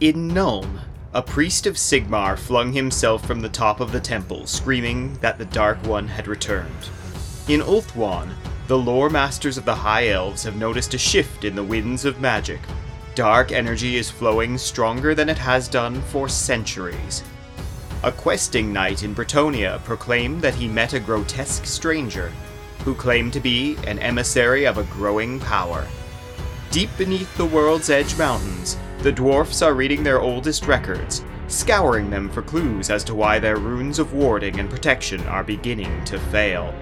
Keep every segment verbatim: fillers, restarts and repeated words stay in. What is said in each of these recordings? In Nome, a priest of Sigmar flung himself from the top of the temple, screaming that the Dark One had returned. In Ulthuan, the lore masters of the High Elves have noticed a shift in the winds of magic. Dark energy is flowing stronger than it has done for centuries. A questing knight in Bretonia proclaimed that he met a grotesque stranger, who claimed to be an emissary of a growing power. Deep beneath the world's edge mountains, the dwarfs are reading their oldest records, scouring them for clues as to why their runes of warding and protection are beginning to fail.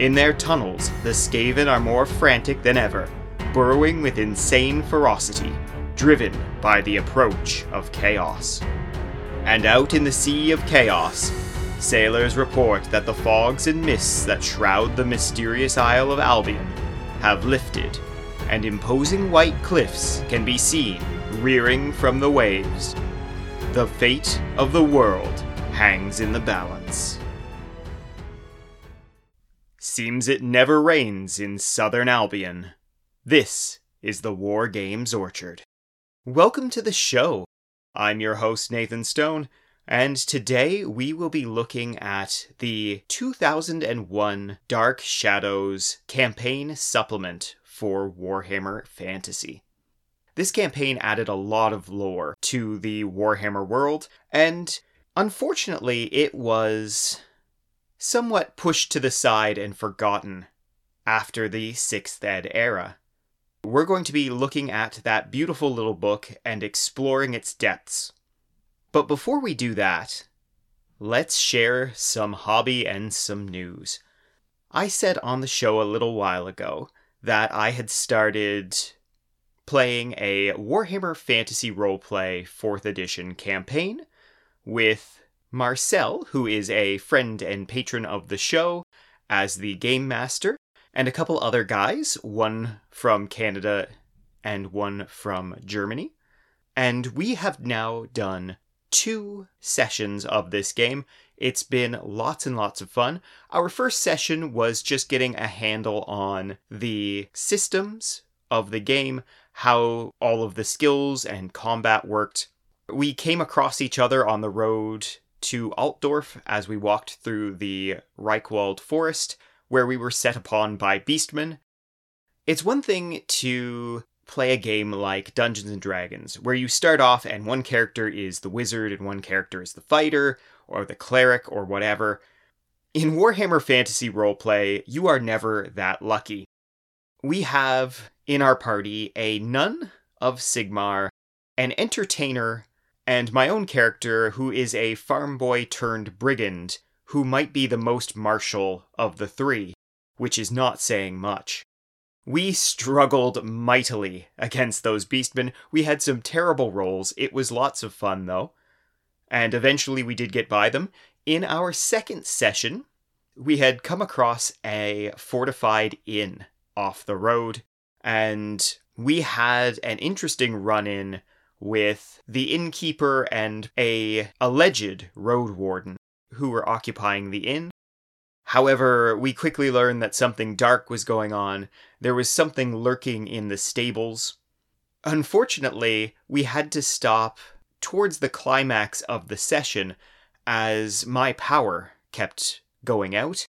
In their tunnels, the Skaven are more frantic than ever, burrowing with insane ferocity, driven by the approach of chaos. And out in the sea of chaos, sailors report that the fogs and mists that shroud the mysterious Isle of Albion have lifted, and imposing white cliffs can be seen rearing from the waves. The fate of the world hangs in the balance. Seems it never rains in southern Albion. This is the Wargames Orchard. Welcome to the show. I'm your host, Nathan Stone, and today we will be looking at the two thousand one Dark Shadows campaign supplement for Warhammer Fantasy. This campaign added a lot of lore to the Warhammer world, and unfortunately it was somewhat pushed to the side and forgotten after the sixth Ed era. We're going to be looking at that beautiful little book and exploring its depths. But before we do that, let's share some hobby and some news. I said on the show a little while ago that I had started playing a Warhammer Fantasy Roleplay fourth edition campaign with Marcel, who is a friend and patron of the show, as the game master, and a couple other guys, one from Canada and one from Germany. And we have now done two sessions of this game. It's been lots and lots of fun. Our first session was just getting a handle on the systems of the game, how all of the skills and combat worked. We came across each other on the road to Altdorf as we walked through the Reichwald Forest, where we were set upon by Beastmen. It's one thing to play a game like Dungeons and Dragons, where you start off and one character is the wizard and one character is the fighter, or the cleric, or whatever. In Warhammer Fantasy Roleplay, you are never that lucky. We have in our party a nun of Sigmar, an entertainer, and my own character, who is a farm boy turned brigand, who might be the most martial of the three, which is not saying much. We struggled mightily against those beastmen. We had some terrible rolls. It was lots of fun, though. And eventually we did get by them. In our second session, we had come across a fortified inn off the road, and we had an interesting run-in with the innkeeper and a alleged road warden who were occupying the inn. However, we quickly learned that something dark was going on. There was something lurking in the stables. Unfortunately, we had to stop towards the climax of the session, as my power kept going out.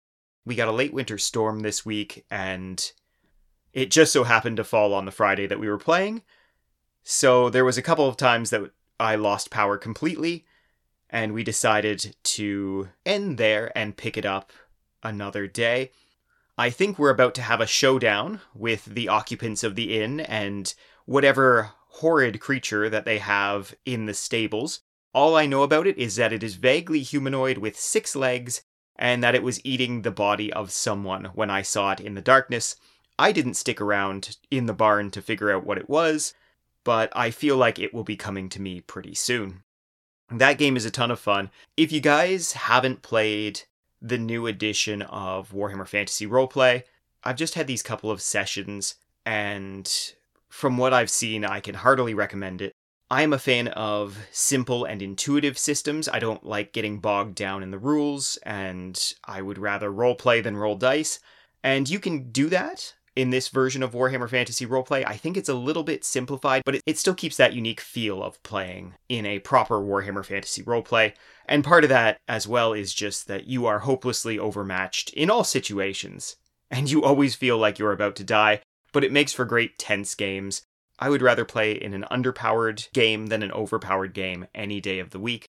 We got a late winter storm this week, and it just so happened to fall on the Friday that we were playing, so there was a couple of times that I lost power completely, and we decided to end there and pick it up another day. I think we're about to have a showdown with the occupants of the inn and whatever horrid creature that they have in the stables. All I know about it is that it is vaguely humanoid with six legs, and that it was eating the body of someone when I saw it in the darkness. I didn't stick around in the barn to figure out what it was, but I feel like it will be coming to me pretty soon. That game is a ton of fun. If you guys haven't played the new edition of Warhammer Fantasy Roleplay, I've just had these couple of sessions, and from what I've seen, I can heartily recommend it. I am a fan of simple and intuitive systems. I don't like getting bogged down in the rules, and I would rather roleplay than roll dice. And you can do that in this version of Warhammer Fantasy Roleplay. I think it's a little bit simplified, but it, it still keeps that unique feel of playing in a proper Warhammer Fantasy Roleplay. And part of that as well is just that you are hopelessly overmatched in all situations, and you always feel like you're about to die, but it makes for great tense games. I would rather play in an underpowered game than an overpowered game any day of the week.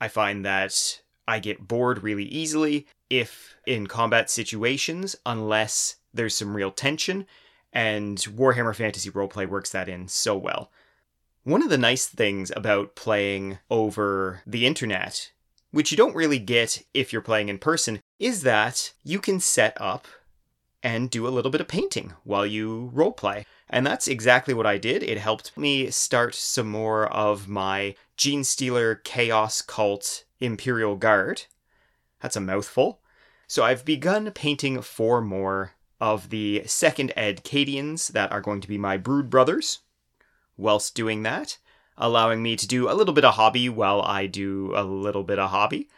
I find that I get bored really easily if in combat situations, unless there's some real tension, and Warhammer Fantasy Roleplay works that in so well. One of the nice things about playing over the internet, which you don't really get if you're playing in person, is that you can set up and do a little bit of painting while you roleplay. And that's exactly what I did. It helped me start some more of my Gene Stealer Chaos Cult Imperial Guard. That's a mouthful. So I've begun painting four more of the second ed Cadians that are going to be my brood brothers. Whilst doing that, allowing me to do a little bit of hobby while I do a little bit of hobby.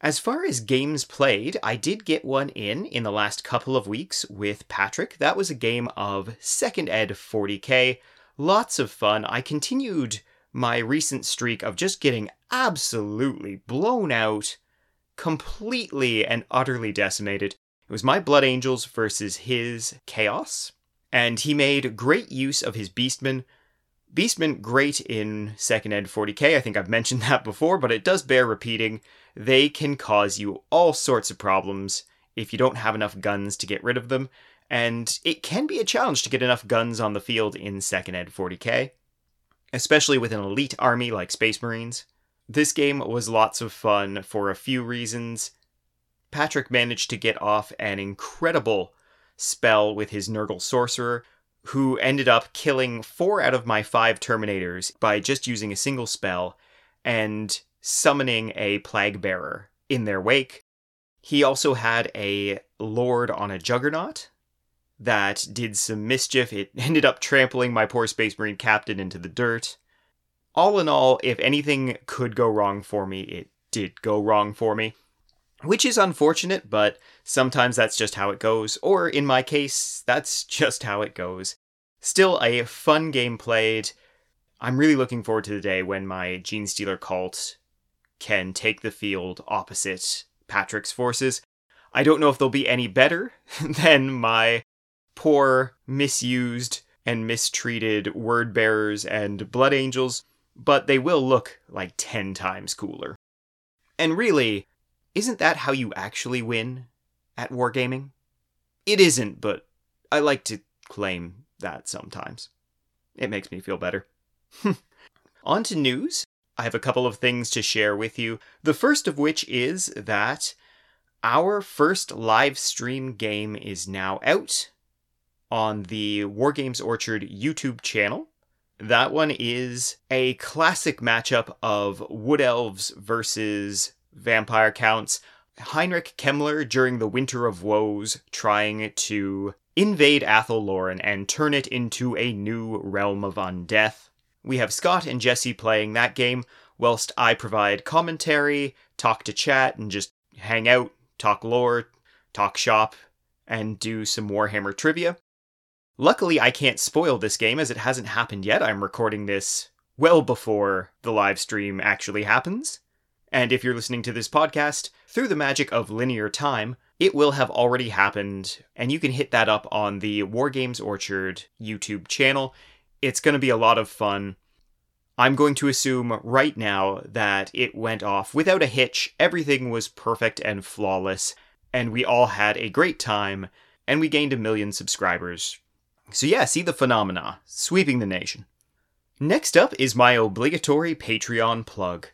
As far as games played, I did get one in in the last couple of weeks with Patrick. That was a game of second ed forty K. Lots of fun. I continued my recent streak of just getting absolutely blown out, completely and utterly decimated. It was my Blood Angels versus his Chaos, and he made great use of his Beastmen. Beastmen, great in second ed forty K, I think I've mentioned that before, but it does bear repeating. They can cause you all sorts of problems if you don't have enough guns to get rid of them, and it can be a challenge to get enough guns on the field in second ed forty K, especially with an elite army like Space Marines. This game was lots of fun for a few reasons. Patrick managed to get off an incredible spell with his Nurgle Sorcerer, who ended up killing four out of my five Terminators by just using a single spell and summoning a Plague Bearer in their wake. He also had a Lord on a Juggernaut that did some mischief. It ended up trampling my poor Space Marine captain into the dirt. All in all, if anything could go wrong for me, it did go wrong for me, which is unfortunate, but sometimes that's just how it goes, or in my case, that's just how it goes. Still a fun game played. I'm really looking forward to the day when my Gene Stealer cult can take the field opposite Patrick's forces. I don't know if they'll be any better than my poor, misused, and mistreated Word Bearers and Blood Angels, but they will look like ten times cooler. And really, isn't that how you actually win at wargaming? It isn't, but I like to claim that sometimes. It makes me feel better. On to news. I have a couple of things to share with you. The first of which is that our first live stream game is now out on the Wargames Orchard YouTube channel. That one is a classic matchup of Wood Elves versus Vampire counts. Heinrich Kemmler, during the Winter of Woes, trying to invade Athel Loren and turn it into a new realm of undeath. We have Scott and Jesse playing that game, whilst I provide commentary, talk to chat, and just hang out, talk lore, talk shop, and do some Warhammer trivia. Luckily, I can't spoil this game as it hasn't happened yet. I'm recording this well before the live stream actually happens. And if you're listening to this podcast, through the magic of linear time, it will have already happened, and you can hit that up on the Wargames Orchard YouTube channel. It's going to be a lot of fun. I'm going to assume right now that it went off without a hitch, everything was perfect and flawless, and we all had a great time, and we gained a million subscribers. So yeah, see the phenomena, sweeping the nation. Next up is my obligatory Patreon plug.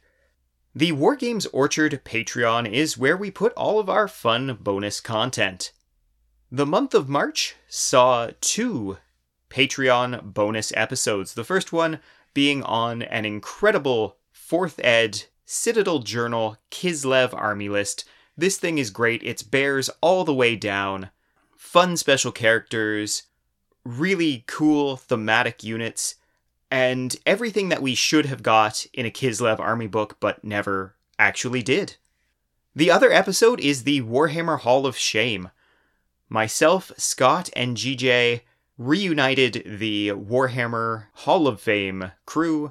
The Wargames Orchard Patreon is where we put all of our fun bonus content. The month of March saw two Patreon bonus episodes, the first one being on an incredible fourth ed Citadel Journal Kislev army list. This thing is great, it's bears all the way down, fun special characters, really cool thematic units, and everything that we should have got in a Kislev army book but never actually did. The other episode is the Warhammer Hall of Shame. myself, Scott, and G J reunited the Warhammer Hall of Fame crew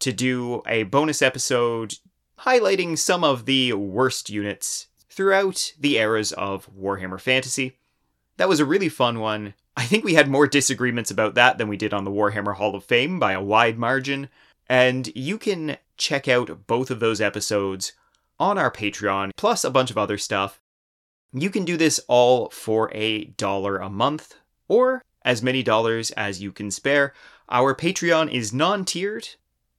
to do a bonus episode highlighting some of the worst units throughout the eras of Warhammer Fantasy. That was a really fun one. I think we had more disagreements about that than we did on the Warhammer Hall of Fame by a wide margin, and you can check out both of those episodes on our Patreon, plus a bunch of other stuff. You can do this all for a dollar a month, or as many dollars as you can spare. Our Patreon is non-tiered,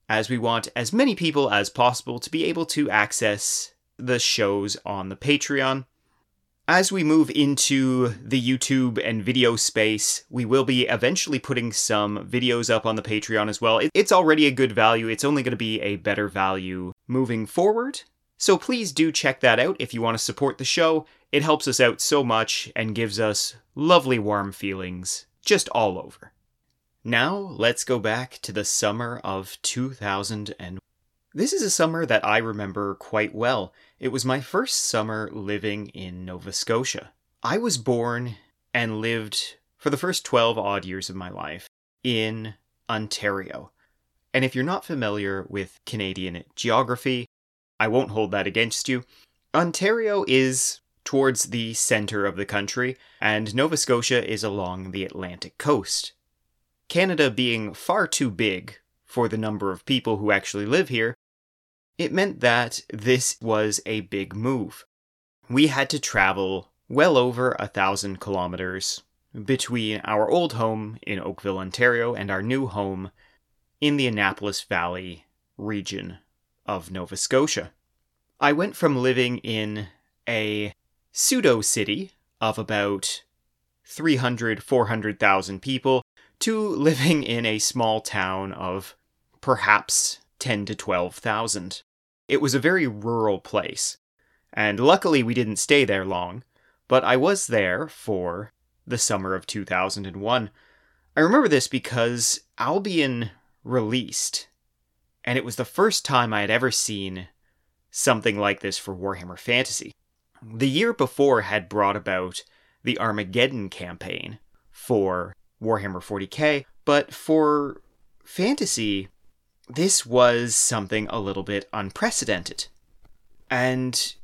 as we want as many people as possible to be able to access the shows on the Patreon. As we move into the YouTube and video space, we will be eventually putting some videos up on the Patreon as well. It's already a good value. It's only going to be a better value moving forward. So please do check that out if you want to support the show. It helps us out so much and gives us lovely warm feelings just all over. Now let's go back to the summer of two thousand one. This is a summer that I remember quite well. It was my first summer living in Nova Scotia. I was born and lived for the first twelve odd years of my life in Ontario. And if you're not familiar with Canadian geography, I won't hold that against you. Ontario is towards the center of the country, and Nova Scotia is along the Atlantic coast. Canada being far too big for the number of people who actually live here, it meant that this was a big move. We had to travel well over a thousand kilometers between our old home in Oakville, Ontario, and our new home in the Annapolis Valley region of Nova Scotia. I went from living in a pseudo-city of about three hundred, four hundred thousand people to living in a small town of perhaps ten to twelve thousand. It was a very rural place, and luckily we didn't stay there long, but I was there for the summer of two thousand one. I remember this because Albion released, and it was the first time I had ever seen something like this for Warhammer Fantasy. The year before had brought about the Armageddon campaign for Warhammer forty K, but for fantasy, this was something a little bit unprecedented. And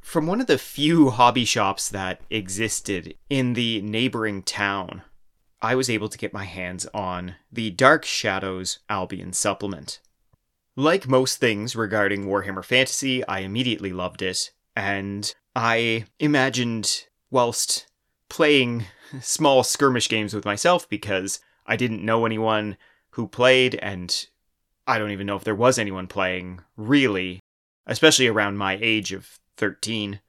from one of the few hobby shops that existed in the neighboring town, I was able to get my hands on the Dark Shadows Albion supplement. Like most things regarding Warhammer Fantasy, I immediately loved it, and I imagined, whilst playing small skirmish games with myself, because I didn't know anyone who played, and I don't even know if there was anyone playing, really, especially around my age of thirteen,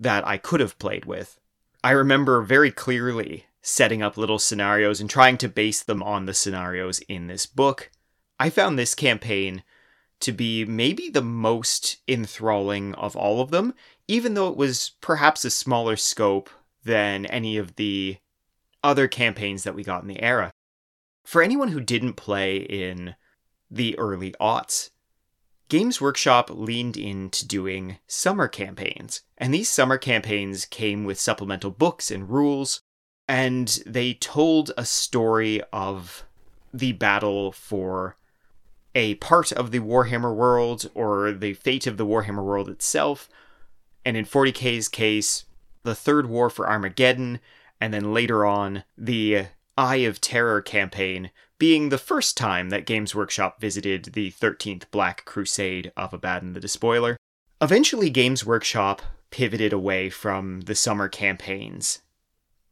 that I could have played with. I remember very clearly setting up little scenarios and trying to base them on the scenarios in this book. I found this campaign to be maybe the most enthralling of all of them, even though it was perhaps a smaller scope than any of the other campaigns that we got in the era. For anyone who didn't play in the early aughts, Games Workshop leaned into doing summer campaigns, and these summer campaigns came with supplemental books and rules, and they told a story of the battle for a part of the Warhammer world, or the fate of the Warhammer world itself, and in forty K's case, the Third War for Armageddon, and then later on, the Eye of Terror campaign, being the first time that Games Workshop visited the thirteenth Black Crusade of Abaddon the Despoiler. Eventually, Games Workshop pivoted away from the summer campaigns.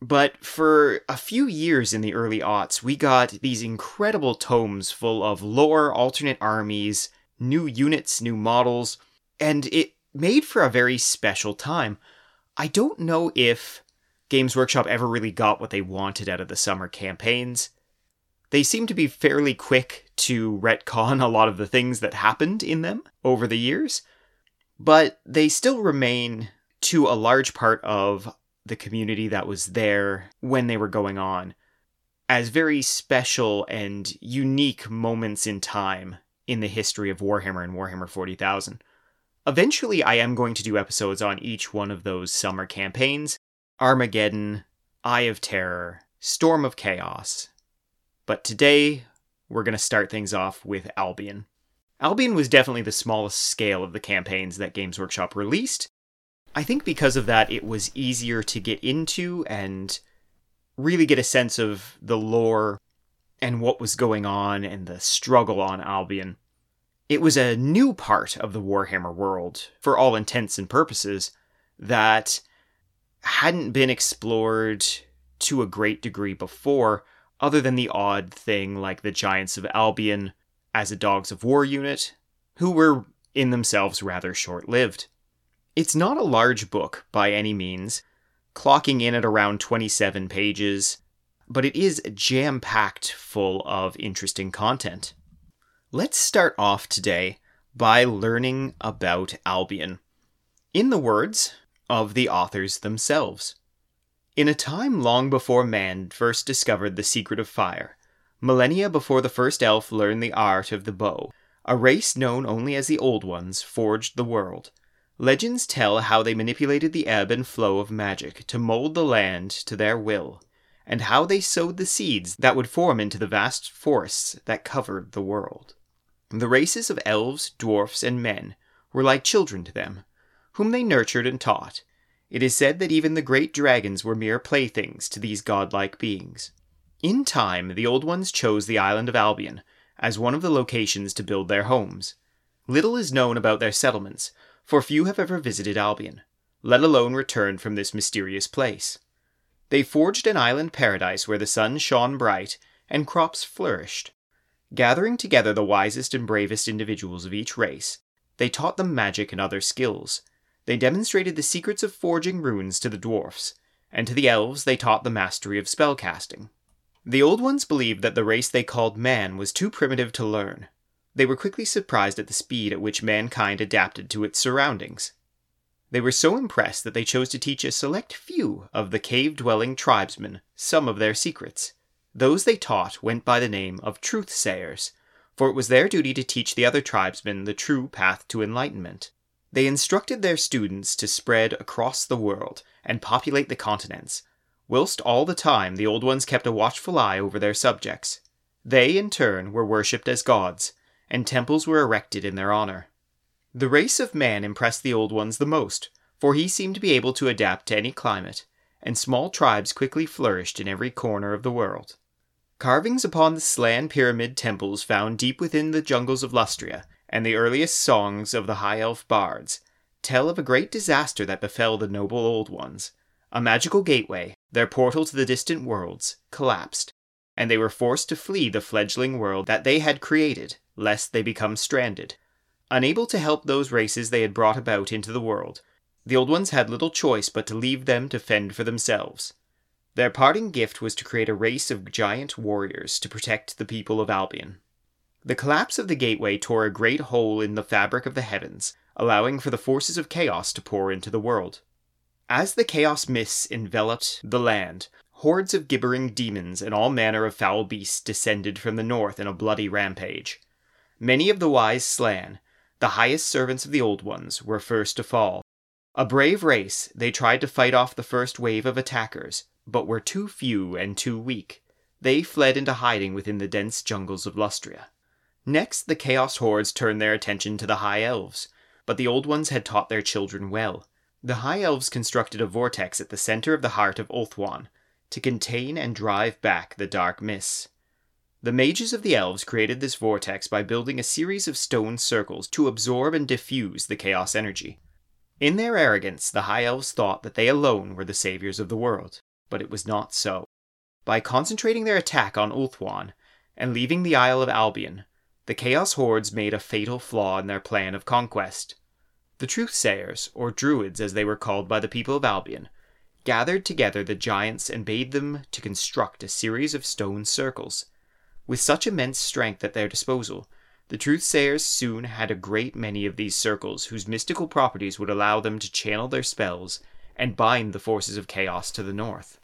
But for a few years in the early aughts, we got these incredible tomes full of lore, alternate armies, new units, new models, and it made for a very special time. I don't know if Games Workshop ever really got what they wanted out of the summer campaigns. They seem to be fairly quick to retcon a lot of the things that happened in them over the years, but they still remain to a large part of the community that was there when they were going on as very special and unique moments in time in the history of Warhammer and Warhammer forty thousand. Eventually, I am going to do episodes on each one of those summer campaigns. Armageddon, Eye of Terror, Storm of Chaos. But today, we're going to start things off with Albion. Albion was definitely the smallest scale of the campaigns that Games Workshop released. I think because of that, it was easier to get into and really get a sense of the lore and what was going on and the struggle on Albion. It was a new part of the Warhammer world, for all intents and purposes, that hadn't been explored to a great degree before, other than the odd thing like the Giants of Albion as a Dogs of War unit, who were in themselves rather short-lived. It's not a large book by any means, clocking in at around twenty-seven pages, but it is jam-packed full of interesting content. Let's start off today by learning about Albion, in the words of the authors themselves. In a time long before man first discovered the secret of fire, millennia before the first elf learned the art of the bow, a race known only as the Old Ones forged the world. Legends tell how they manipulated the ebb and flow of magic to mold the land to their will, and how they sowed the seeds that would form into the vast forests that covered the world. The races of elves, dwarfs, and men were like children to them, whom they nurtured and taught. It is said that even the great dragons were mere playthings to these godlike beings. In time, the Old Ones chose the island of Albion as one of the locations to build their homes. Little is known about their settlements, for few have ever visited Albion, let alone returned from this mysterious place. They forged an island paradise where the sun shone bright and crops flourished. Gathering together the wisest and bravest individuals of each race, they taught them magic and other skills. They demonstrated the secrets of forging runes to the dwarfs, and to the elves they taught the mastery of spellcasting. The Old Ones believed that the race they called man was too primitive to learn. They were quickly surprised at the speed at which mankind adapted to its surroundings. They were so impressed that they chose to teach a select few of the cave-dwelling tribesmen some of their secrets. Those they taught went by the name of Truthsayers, for it was their duty to teach the other tribesmen the true path to enlightenment. They instructed their students to spread across the world and populate the continents, whilst all the time the Old Ones kept a watchful eye over their subjects. They, in turn, were worshipped as gods, and temples were erected in their honor. The race of man impressed the Old Ones the most, for he seemed to be able to adapt to any climate, and small tribes quickly flourished in every corner of the world. Carvings upon the Slan Pyramid temples found deep within the jungles of Lustria, and the earliest songs of the High Elf bards, tell of a great disaster that befell the noble Old Ones. A magical gateway, their portal to the distant worlds, collapsed, and they were forced to flee the fledgling world that they had created, lest they become stranded. Unable to help those races they had brought about into the world, the Old Ones had little choice but to leave them to fend for themselves. Their parting gift was to create a race of giant warriors to protect the people of Albion. The collapse of the gateway tore a great hole in the fabric of the heavens, allowing for the forces of chaos to pour into the world. As the chaos mists enveloped the land, hordes of gibbering demons and all manner of foul beasts descended from the north in a bloody rampage. Many of the wise Slan, the highest servants of the Old Ones, were first to fall. A brave race, they tried to fight off the first wave of attackers, but were too few and too weak. They fled into hiding within the dense jungles of Lustria. Next, the Chaos Hordes turned their attention to the High Elves, but the Old Ones had taught their children well. The High Elves constructed a vortex at the center of the heart of Ulthuan to contain and drive back the dark mists. The mages of the Elves created this vortex by building a series of stone circles to absorb and diffuse the chaos energy. In their arrogance, the High Elves thought that they alone were the saviors of the world, but it was not so. By concentrating their attack on Ulthuan and leaving the Isle of Albion, the Chaos Hordes made a fatal flaw in their plan of conquest. The Truthsayers, or Druids as they were called by the people of Albion, gathered together the giants and bade them to construct a series of stone circles. With such immense strength at their disposal, the Truthsayers soon had a great many of these circles whose mystical properties would allow them to channel their spells and bind the forces of chaos to the north.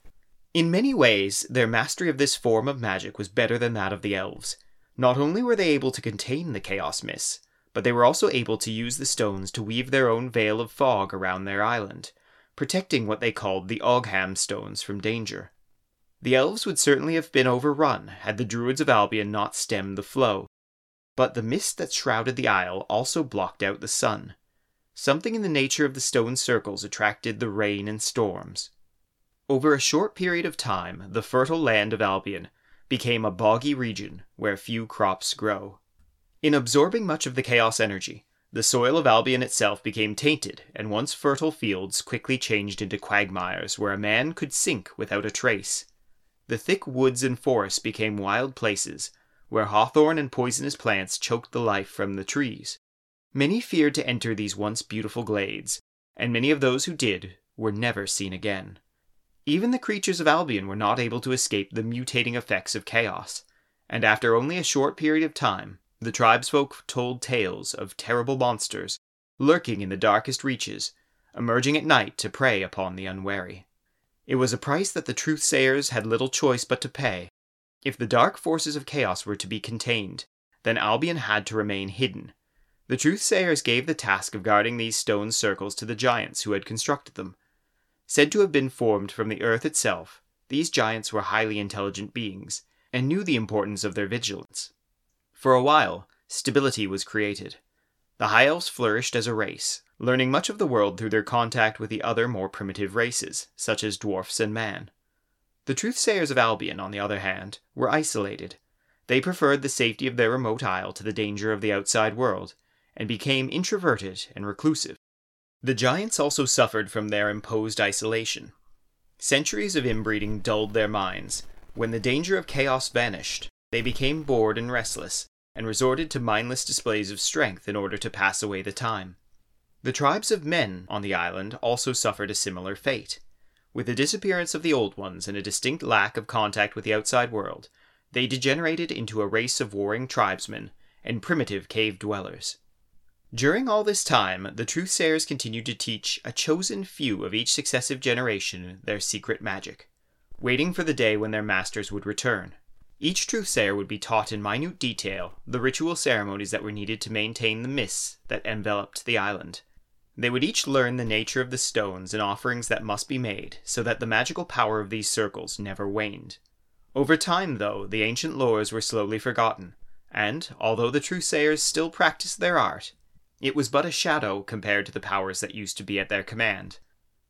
In many ways, their mastery of this form of magic was better than that of the elves. Not only were they able to contain the chaos mists, but they were also able to use the stones to weave their own veil of fog around their island, protecting what they called the Ogham Stones from danger. The elves would certainly have been overrun had the Druids of Albion not stemmed the flow, but the mist that shrouded the isle also blocked out the sun. Something in the nature of the stone circles attracted the rain and storms. Over a short period of time, the fertile land of Albion became a boggy region where few crops grow. In absorbing much of the chaos energy, the soil of Albion itself became tainted, and once fertile fields quickly changed into quagmires where a man could sink without a trace. The thick woods and forests became wild places, where hawthorn and poisonous plants choked the life from the trees. Many feared to enter these once beautiful glades, and many of those who did were never seen again. Even the creatures of Albion were not able to escape the mutating effects of chaos, and after only a short period of time, the tribesfolk told tales of terrible monsters lurking in the darkest reaches, emerging at night to prey upon the unwary. It was a price that the Truthsayers had little choice but to pay. If the dark forces of chaos were to be contained, then Albion had to remain hidden. The Truthsayers gave the task of guarding these stone circles to the giants who had constructed them. Said to have been formed from the earth itself, these giants were highly intelligent beings, and knew the importance of their vigilance. For a while, stability was created. The High Elves flourished as a race, learning much of the world through their contact with the other more primitive races, such as dwarfs and man. The Truthsayers of Albion, on the other hand, were isolated. They preferred the safety of their remote isle to the danger of the outside world, and became introverted and reclusive. The giants also suffered from their imposed isolation. Centuries of inbreeding dulled their minds. When the danger of chaos vanished, they became bored and restless, and resorted to mindless displays of strength in order to pass away the time. The tribes of men on the island also suffered a similar fate. With the disappearance of the old ones and a distinct lack of contact with the outside world, they degenerated into a race of warring tribesmen and primitive cave dwellers. During all this time, the Truthsayers continued to teach a chosen few of each successive generation their secret magic, waiting for the day when their masters would return. Each Truthsayer would be taught in minute detail the ritual ceremonies that were needed to maintain the mists that enveloped the island. They would each learn the nature of the stones and offerings that must be made, so that the magical power of these circles never waned. Over time, though, the ancient lores were slowly forgotten, and, although the Truthsayers still practiced their art, it was but a shadow compared to the powers that used to be at their command.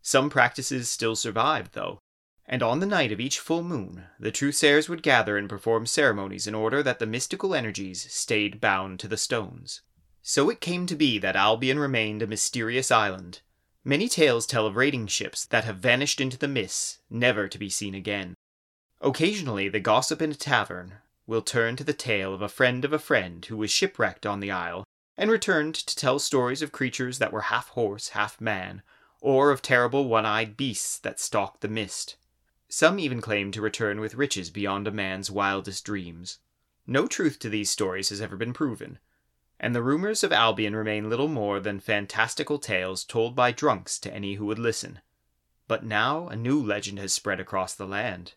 Some practices still survived, though, and on the night of each full moon, the Truthsayers would gather and perform ceremonies in order that the mystical energies stayed bound to the stones. So it came to be that Albion remained a mysterious island. Many tales tell of raiding ships that have vanished into the mists, never to be seen again. Occasionally, the gossip in a tavern will turn to the tale of a friend of a friend who was shipwrecked on the isle, and returned to tell stories of creatures that were half horse, half man, or of terrible one-eyed beasts that stalked the mist. Some even claim to return with riches beyond a man's wildest dreams. No truth to these stories has ever been proven, and the rumors of Albion remain little more than fantastical tales told by drunks to any who would listen. But now a new legend has spread across the land.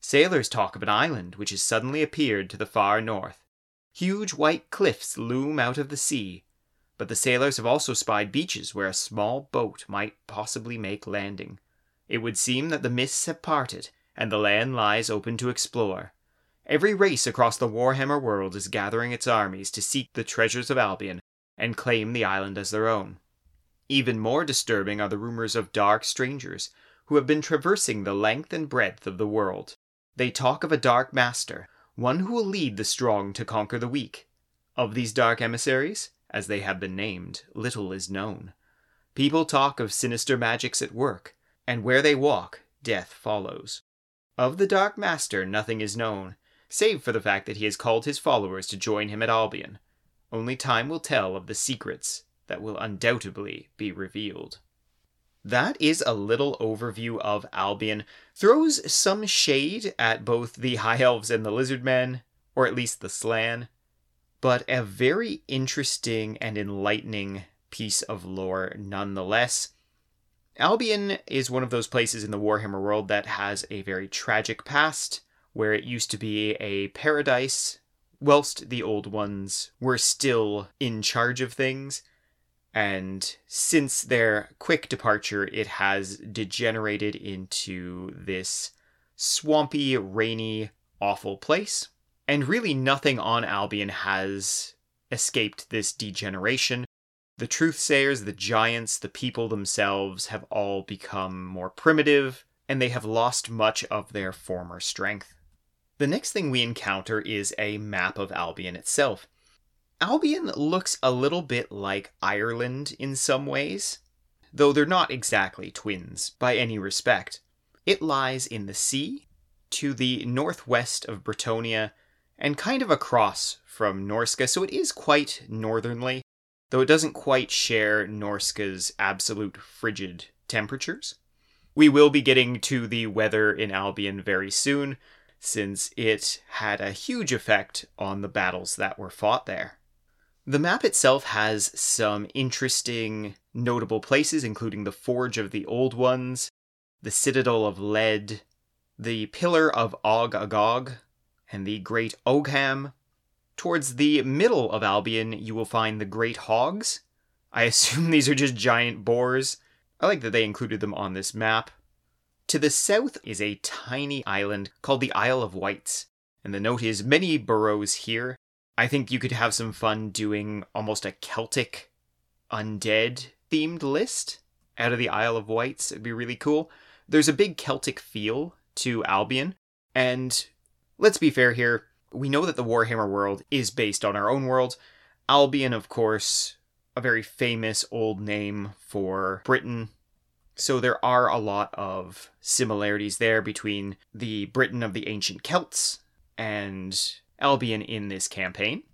Sailors talk of an island which has suddenly appeared to the far north. Huge white cliffs loom out of the sea, but the sailors have also spied beaches where a small boat might possibly make landing. It would seem that the mists have parted, and the land lies open to explore. Every race across the Warhammer world is gathering its armies to seek the treasures of Albion and claim the island as their own. Even more disturbing are the rumors of dark strangers who have been traversing the length and breadth of the world. They talk of a Dark Master, one who will lead the strong to conquer the weak. Of these dark emissaries, as they have been named, little is known. People talk of sinister magics at work, and where they walk, death follows. Of the Dark Master, nothing is known, save for the fact that he has called his followers to join him at Albion. Only time will tell of the secrets that will undoubtedly be revealed. That is a little overview of Albion. Throws some shade at both the High Elves and the Lizardmen, or at least the Slan, but a very interesting and enlightening piece of lore nonetheless. Albion is one of those places in the Warhammer world that has a very tragic past, where it used to be a paradise, whilst the Old Ones were still in charge of things. And since their quick departure, it has degenerated into this swampy, rainy, awful place. And really nothing on Albion has escaped this degeneration. The Truthsayers, the giants, the people themselves have all become more primitive, and they have lost much of their former strength. The next thing we encounter is a map of Albion itself. Albion looks a little bit like Ireland in some ways, though they're not exactly twins by any respect. It lies in the sea, to the northwest of Britannia, and kind of across from Norska, so it is quite northernly, though it doesn't quite share Norska's absolute frigid temperatures. We will be getting to the weather in Albion very soon, since it had a huge effect on the battles that were fought there. The map itself has some interesting, notable places, including the Forge of the Old Ones, the Citadel of Lead, the Pillar of Og Agog, and the Great Ogham. Towards the middle of Albion, you will find the Great Hogs. I assume these are just giant boars. I like that they included them on this map. To the south is a tiny island called the Isle of Wights, and the note is many burrows here. I think you could have some fun doing almost a Celtic undead-themed list out of the Isle of Wights. It'd be really cool. There's a big Celtic feel to Albion, and let's be fair here, we know that the Warhammer world is based on our own world. Albion, of course, a very famous old name for Britain. So there are a lot of similarities there between the Britain of the ancient Celts and Albion in this campaign.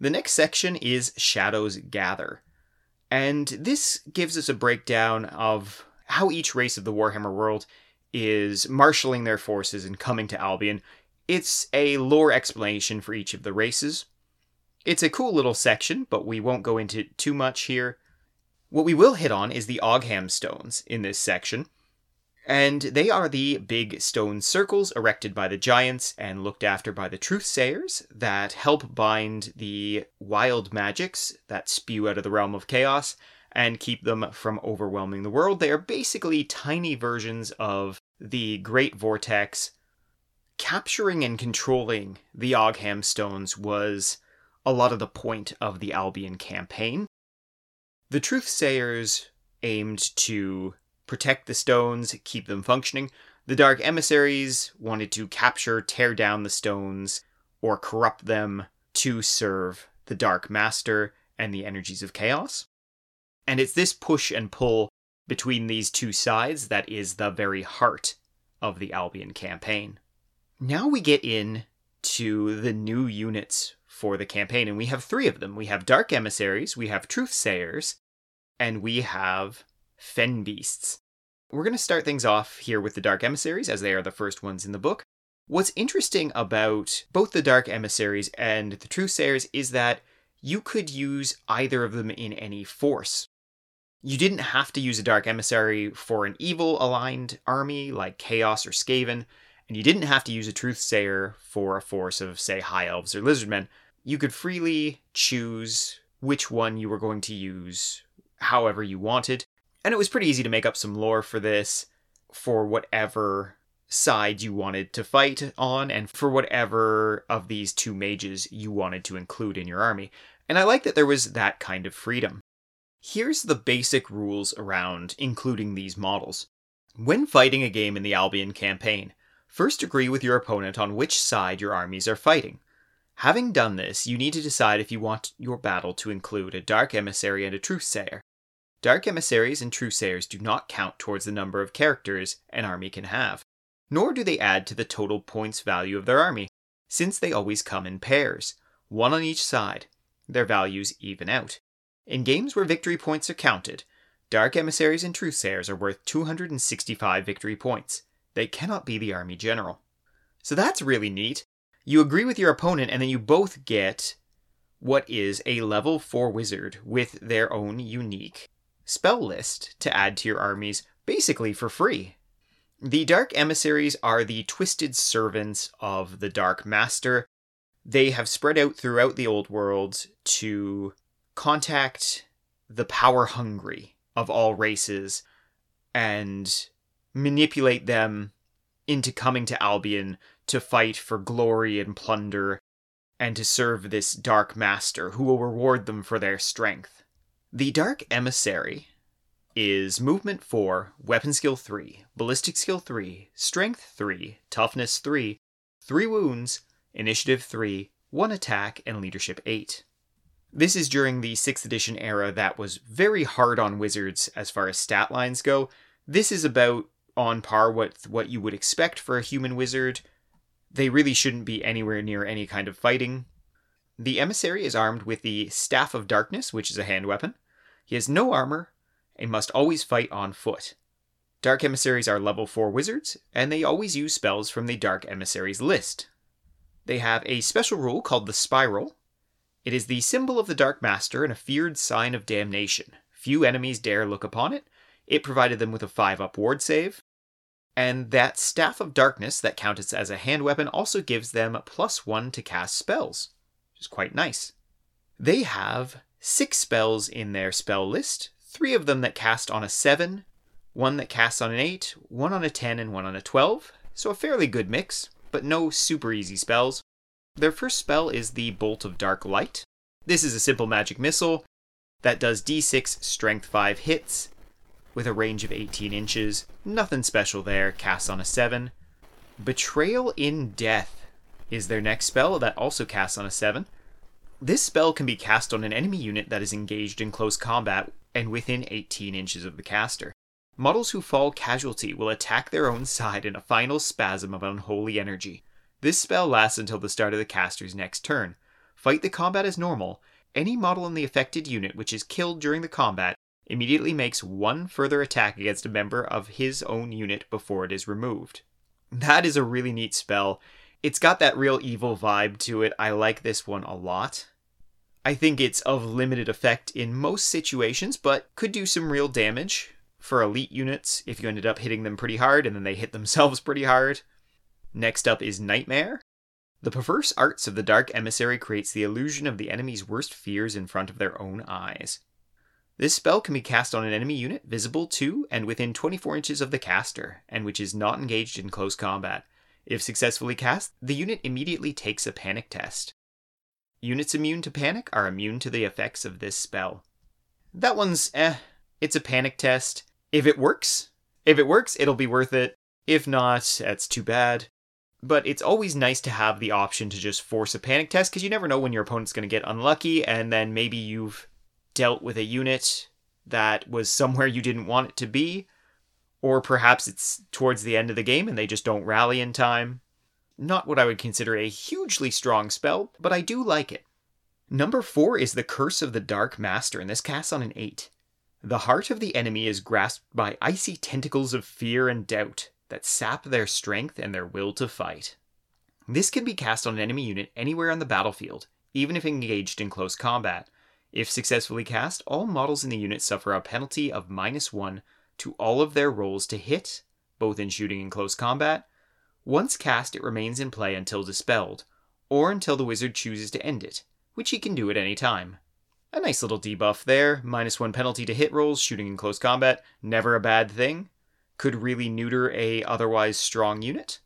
The next section is Shadows Gather. And this gives us a breakdown of how each race of the Warhammer world is marshalling their forces and coming to Albion. It's a lore explanation for each of the races. It's a cool little section, but we won't go into it too much here. What we will hit on is the Ogham Stones in this section, and they are the big stone circles erected by the giants and looked after by the Truthsayers that help bind the wild magics that spew out of the realm of chaos and keep them from overwhelming the world. They are basically tiny versions of the Great Vortex. Capturing and controlling the Ogham Stones was a lot of the point of the Albion campaign. The Truthsayers aimed to protect the stones, keep them functioning. The Dark Emissaries wanted to capture, tear down the stones, or corrupt them to serve the Dark Master and the energies of chaos. And it's this push and pull between these two sides that is the very heart of the Albion campaign. Now we get in to the new units for the campaign, and we have three of them. We have Dark Emissaries, we have Truthsayers, and we have Fenbeasts. We're going to start things off here with the Dark Emissaries, as they are the first ones in the book. What's interesting about both the Dark Emissaries and the Truthsayers is that you could use either of them in any force. You didn't have to use a Dark Emissary for an evil-aligned army like Chaos or Skaven, and you didn't have to use a Truthsayer for a force of, say, High Elves or Lizardmen. You could freely choose which one you were going to use however you wanted, and it was pretty easy to make up some lore for this, for whatever side you wanted to fight on, and for whatever of these two mages you wanted to include in your army. And I like that there was that kind of freedom. Here's the basic rules around including these models. When fighting a game in the Albion campaign, first agree with your opponent on which side your armies are fighting. Having done this, you need to decide if you want your battle to include a Dark Emissary and a Truthsayer. Dark Emissaries and Truthsayers do not count towards the number of characters an army can have, nor do they add to the total points value of their army, since they always come in pairs, one on each side. Their values even out. In games where victory points are counted, Dark Emissaries and Truthsayers are worth two hundred sixty-five victory points. They cannot be the army general. So that's really neat. You agree with your opponent, and then you both get what is a level four wizard with their own unique spell list to add to your armies, basically for free. The Dark Emissaries are the twisted servants of the Dark Master. They have spread out throughout the old world to contact the power-hungry of all races and manipulate them into coming to Albion to fight for glory and plunder and to serve this Dark Master who will reward them for their strength. The Dark Emissary is Movement four, Weapon Skill three, Ballistic Skill three, Strength three, Toughness three, three Wounds, Initiative three, one Attack, and Leadership eight. This is during the sixth edition era that was very hard on wizards as far as stat lines go. This is about on par with what you would expect for a human wizard. They really shouldn't be anywhere near any kind of fighting. The Emissary is armed with the Staff of Darkness, which is a hand weapon. He has no armor and must always fight on foot. Dark Emissaries are level four wizards, and they always use spells from the Dark Emissaries list. They have a special rule called the Spiral. It is the symbol of the Dark Master and a feared sign of damnation. Few enemies dare look upon it. It provided them with a five up ward save. And that Staff of Darkness that counts as a hand weapon also gives them plus one to cast spells, which is quite nice. They have six spells in their spell list, three of them that cast on a seven, one that casts on an eight, one on a ten, and one on a twelve. So a fairly good mix, but no super easy spells. Their first spell is the Bolt of Dark Light. This is a simple magic missile that does d six strength five hits with a range of eighteen inches. Nothing special there, casts on a seven. Betrayal in Death is their next spell that also casts on a seven. This spell can be cast on an enemy unit that is engaged in close combat and within eighteen inches of the caster. Models who fall casualty will attack their own side in a final spasm of unholy energy. This spell lasts until the start of the caster's next turn. Fight the combat as normal. Any model in the affected unit which is killed during the combat immediately makes one further attack against a member of his own unit before it is removed. That is a really neat spell. It's got that real evil vibe to it. I like this one a lot. I think it's of limited effect in most situations, but could do some real damage for elite units if you ended up hitting them pretty hard and then they hit themselves pretty hard. Next up is Nightmare. The perverse arts of the Dark Emissary creates the illusion of the enemy's worst fears in front of their own eyes. This spell can be cast on an enemy unit visible to and within twenty-four inches of the caster, and which is not engaged in close combat. If successfully cast, the unit immediately takes a panic test. Units immune to panic are immune to the effects of this spell. That one's eh. It's a panic test. If it works, if it works, it'll be worth it. If not, that's too bad. But it's always nice to have the option to just force a panic test, because you never know when your opponent's going to get unlucky, and then maybe you've dealt with a unit that was somewhere you didn't want it to be, or perhaps it's towards the end of the game and they just don't rally in time. Not what I would consider a hugely strong spell, but I do like it. Number four is the Curse of the Dark Master, and this casts on an eight. The heart of the enemy is grasped by icy tentacles of fear and doubt that sap their strength and their will to fight. This can be cast on an enemy unit anywhere on the battlefield, even if engaged in close combat. If successfully cast, all models in the unit suffer a penalty of minus one to all of their rolls to hit, both in shooting and close combat. Once cast, it remains in play until dispelled, or until the wizard chooses to end it, which he can do at any time. A nice little debuff there, minus one penalty to hit rolls, shooting in close combat, never a bad thing. Could really neuter a otherwise strong unit.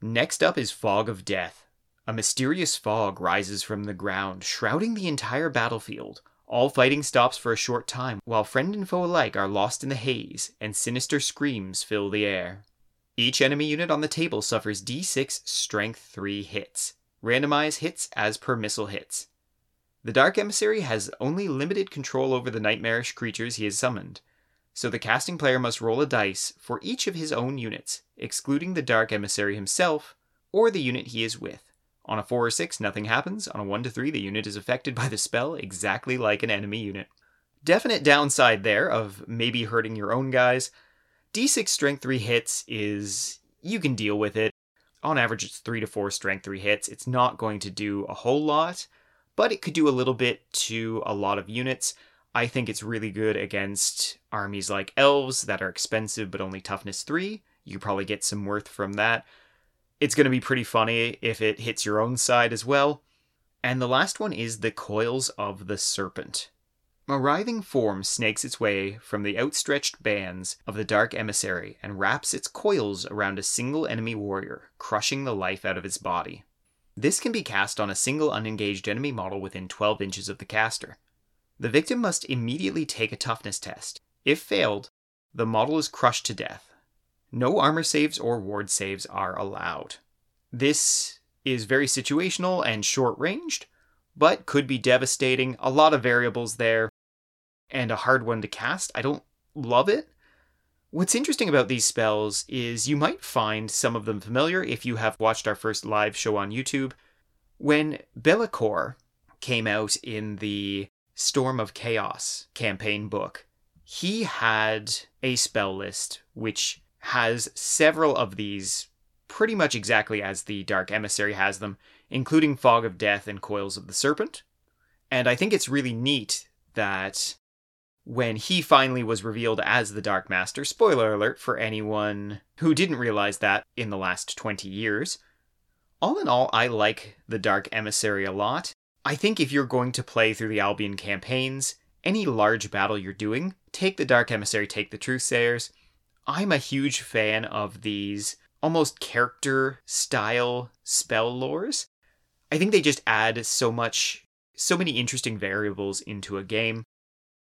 Next up is Fog of Death. A mysterious fog rises from the ground, shrouding the entire battlefield. All fighting stops for a short time, while friend and foe alike are lost in the haze, and sinister screams fill the air. Each enemy unit on the table suffers d six strength three hits. Randomize hits as per missile hits. The Dark Emissary has only limited control over the nightmarish creatures he has summoned, so the casting player must roll a dice for each of his own units, excluding the Dark Emissary himself or the unit he is with. On a four or six, nothing happens. On a one to three, the unit is affected by the spell exactly like an enemy unit. Definite downside there of maybe hurting your own guys. d six strength three hits is... you can deal with it. On average, it's three to four strength three hits. It's not going to do a whole lot, but it could do a little bit to a lot of units. I think it's really good against armies like elves that are expensive but only toughness three. You probably get some worth from that. It's going to be pretty funny if it hits your own side as well. And the last one is the Coils of the Serpent. A writhing form snakes its way from the outstretched bands of the Dark Emissary and wraps its coils around a single enemy warrior, crushing the life out of its body. This can be cast on a single unengaged enemy model within twelve inches of the caster. The victim must immediately take a toughness test. If failed, the model is crushed to death. No armor saves or ward saves are allowed. This is very situational and short-ranged, but could be devastating. A lot of variables there, and a hard one to cast. I don't love it. What's interesting about these spells is you might find some of them familiar if you have watched our first live show on YouTube. When Belakor came out in the Storm of Chaos campaign book, he had a spell list which has several of these pretty much exactly as the Dark Emissary has them, including Fog of Death and Coils of the Serpent. And I think it's really neat that when he finally was revealed as the Dark Master, spoiler alert for anyone who didn't realize that in the last twenty years, all in all, I like the Dark Emissary a lot. I think if you're going to play through the Albion campaigns, any large battle you're doing, take the Dark Emissary, take the Truthsayers. I'm a huge fan of these almost character-style spell lores. I think they just add so much, so many interesting variables into a game,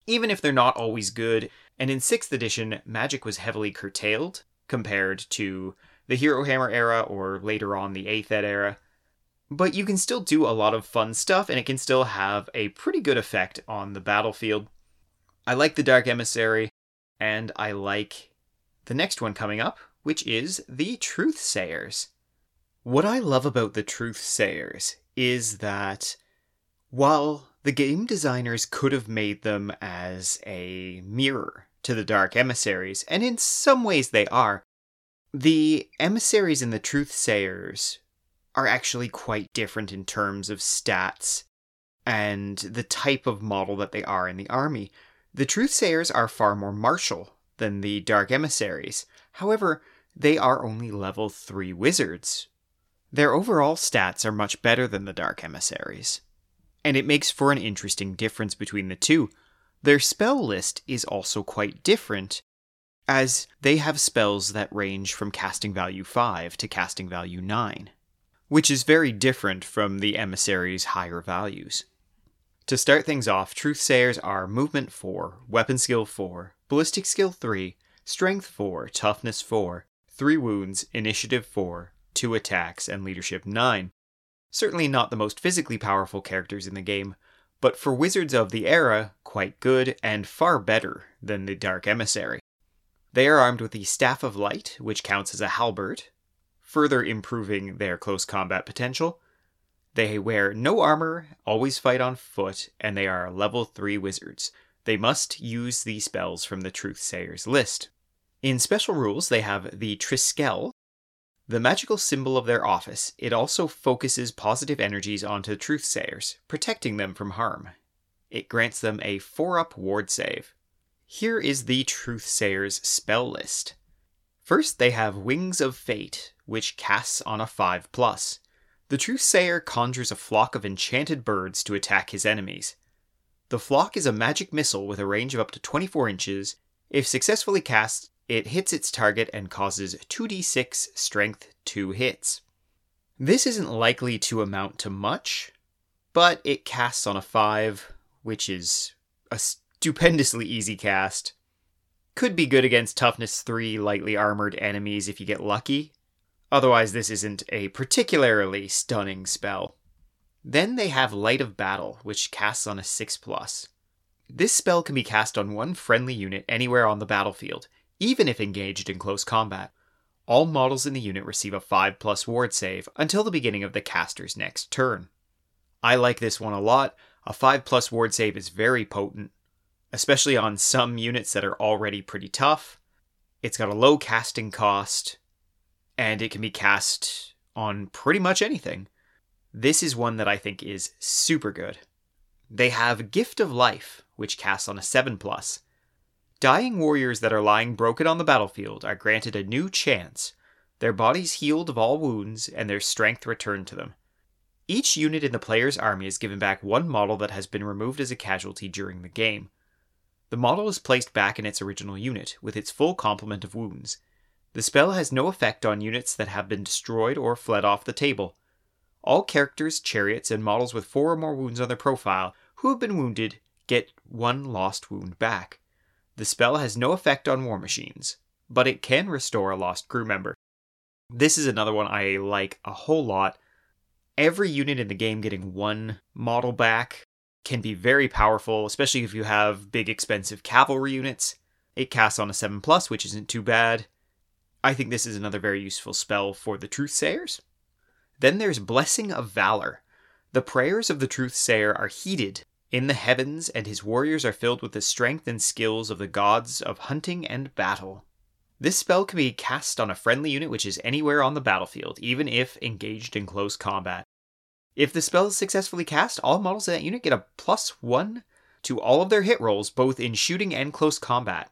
even if they're not always good. And in sixth edition, magic was heavily curtailed compared to the Hero Hammer era or later on the eighth ed era. But you can still do a lot of fun stuff, and it can still have a pretty good effect on the battlefield. I like the Dark Emissary, and I like the next one coming up, which is the Truthsayers. What I love about the Truthsayers is that while the game designers could have made them as a mirror to the Dark Emissaries, and in some ways they are, the Emissaries and the Truthsayers are actually quite different in terms of stats and the type of model that they are in the army. The Truthsayers are far more martial than the Dark Emissaries. However, they are only level three wizards. Their overall stats are much better than the Dark Emissaries, and it makes for an interesting difference between the two. Their spell list is also quite different, as they have spells that range from casting value five to casting value nine, which is very different from the Emissaries' higher values. To start things off, Truthsayers are Movement four, Weapon Skill four, Ballistic Skill three, Strength four, Toughness four, three wounds, Initiative four, two attacks, and leadership nine. Certainly not the most physically powerful characters in the game, but for wizards of the era, quite good and far better than the Dark Emissary. They are armed with the Staff of Light, which counts as a halberd, further improving their close combat potential. They wear no armor, always fight on foot, and they are level three wizards. They must use the spells from the Truthsayers list. In special rules, they have the Triskel, the magical symbol of their office. It also focuses positive energies onto Truthsayers, protecting them from harm. It grants them a four up ward save. Here is the Truthsayers spell list. First, they have Wings of Fate, which casts on a five plus. The Truthsayer conjures a flock of enchanted birds to attack his enemies. The flock is a magic missile with a range of up to twenty-four inches. If successfully cast, it hits its target and causes two d six strength two hits. This isn't likely to amount to much, but it casts on a five, which is a stupendously easy cast. Could be good against toughness three lightly armored enemies if you get lucky. Otherwise, this isn't a particularly stunning spell. Then they have Light of Battle, which casts on a six plus. This spell can be cast on one friendly unit anywhere on the battlefield, even if engaged in close combat. All models in the unit receive a five plus ward save until the beginning of the caster's next turn. I like this one a lot. A five plus ward save is very potent, especially on some units that are already pretty tough. It's got a low casting cost, and it can be cast on pretty much anything. This is one that I think is super good. They have Gift of Life, which casts on a seven plus. Dying warriors that are lying broken on the battlefield are granted a new chance, their bodies healed of all wounds, and their strength returned to them. Each unit in the player's army is given back one model that has been removed as a casualty during the game. The model is placed back in its original unit, with its full complement of wounds. The spell has no effect on units that have been destroyed or fled off the table. All characters, chariots, and models with four or more wounds on their profile who have been wounded get one lost wound back. The spell has no effect on war machines, but it can restore a lost crew member. This is another one I like a whole lot. Every unit in the game getting one model back can be very powerful, especially if you have big expensive cavalry units. It casts on a seven plus, which isn't too bad. I think this is another very useful spell for the Truthsayers. Then there's Blessing of Valor. The prayers of the Truthsayer are heeded in the heavens, and his warriors are filled with the strength and skills of the gods of hunting and battle. This spell can be cast on a friendly unit which is anywhere on the battlefield, even if engaged in close combat. If the spell is successfully cast, all models in that unit get a plus one to all of their hit rolls, both in shooting and close combat.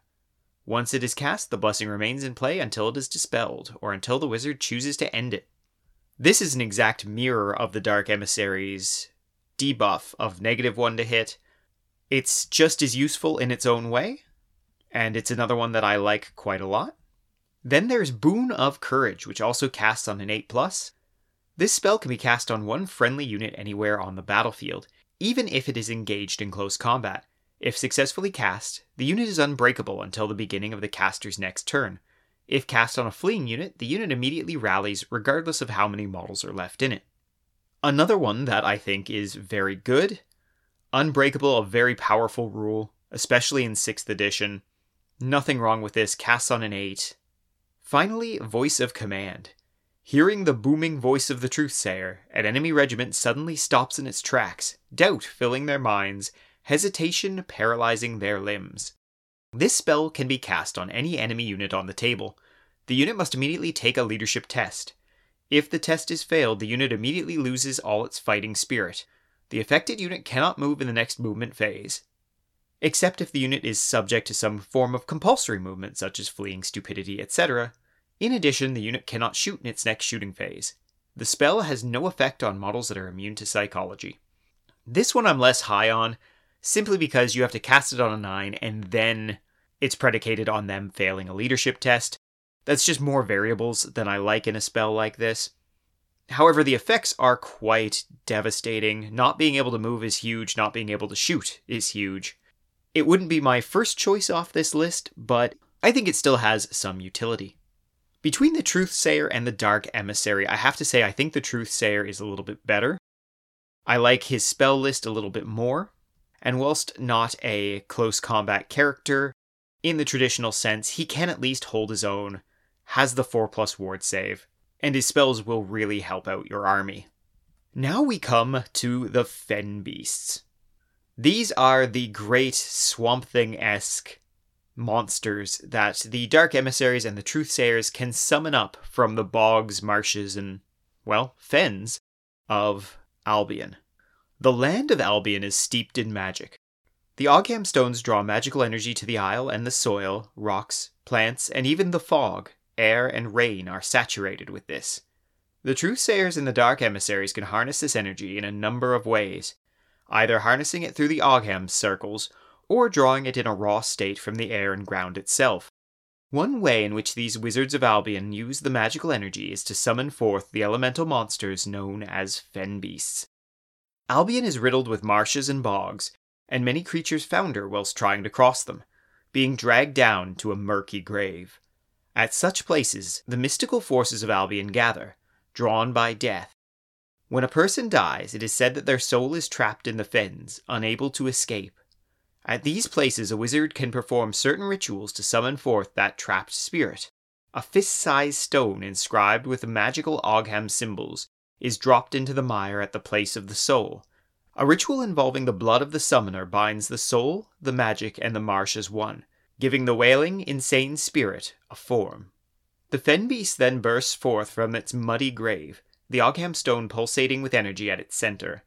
Once it is cast, the blessing remains in play until it is dispelled, or until the wizard chooses to end it. This is an exact mirror of the Dark Emissaries' debuff of negative one to hit. It's just as useful in its own way, and it's another one that I like quite a lot. Then there's Boon of Courage, which also casts on an eight plus. This spell can be cast on one friendly unit anywhere on the battlefield, even if it is engaged in close combat. If successfully cast, the unit is unbreakable until the beginning of the caster's next turn. If cast on a fleeing unit, the unit immediately rallies regardless of how many models are left in it. Another one that I think is very good. Unbreakable, a very powerful rule, especially in sixth edition. Nothing wrong with this, casts on an eight. Finally, Voice of Command. Hearing the booming voice of the Truthsayer, an enemy regiment suddenly stops in its tracks, doubt filling their minds, hesitation paralyzing their limbs. This spell can be cast on any enemy unit on the table. The unit must immediately take a leadership test. If the test is failed, the unit immediately loses all its fighting spirit. The affected unit cannot move in the next movement phase, except if the unit is subject to some form of compulsory movement, such as fleeing, stupidity, et cetera. In addition, the unit cannot shoot in its next shooting phase. The spell has no effect on models that are immune to psychology. This one I'm less high on, simply because you have to cast it on a nine, and then it's predicated on them failing a leadership test. That's just more variables than I like in a spell like this. However, the effects are quite devastating. Not being able to move is huge, not being able to shoot is huge. It wouldn't be my first choice off this list, but I think it still has some utility. Between the Truthsayer and the Dark Emissary, I have to say I think the Truthsayer is a little bit better. I like his spell list a little bit more, and whilst not a close combat character in the traditional sense, he can at least hold his own, has the four plus ward save, and his spells will really help out your army. Now we come to the Fenbeasts. These are the great Swamp Thing-esque monsters that the Dark Emissaries and the Truthsayers can summon up from the bogs, marshes, and, well, fens of Albion. The land of Albion is steeped in magic. The Ogham Stones draw magical energy to the isle, and the soil, rocks, plants, and even the fog, air, and rain are saturated with this. The Truthsayers and the Dark Emissaries can harness this energy in a number of ways, either harnessing it through the Ogham circles, or drawing it in a raw state from the air and ground itself. One way in which these wizards of Albion use the magical energy is to summon forth the elemental monsters known as Fenbeasts. Albion is riddled with marshes and bogs, and many creatures founder whilst trying to cross them, being dragged down to a murky grave. At such places, the mystical forces of Albion gather, drawn by death. When a person dies, it is said that their soul is trapped in the fens, unable to escape. At these places, a wizard can perform certain rituals to summon forth that trapped spirit. A fist-sized stone inscribed with magical Ogham symbols is dropped into the mire at the place of the soul. A ritual involving the blood of the summoner binds the soul, the magic, and the marsh as one, giving the wailing, insane spirit a form. The Fenbeast then bursts forth from its muddy grave, the Ogham stone pulsating with energy at its center.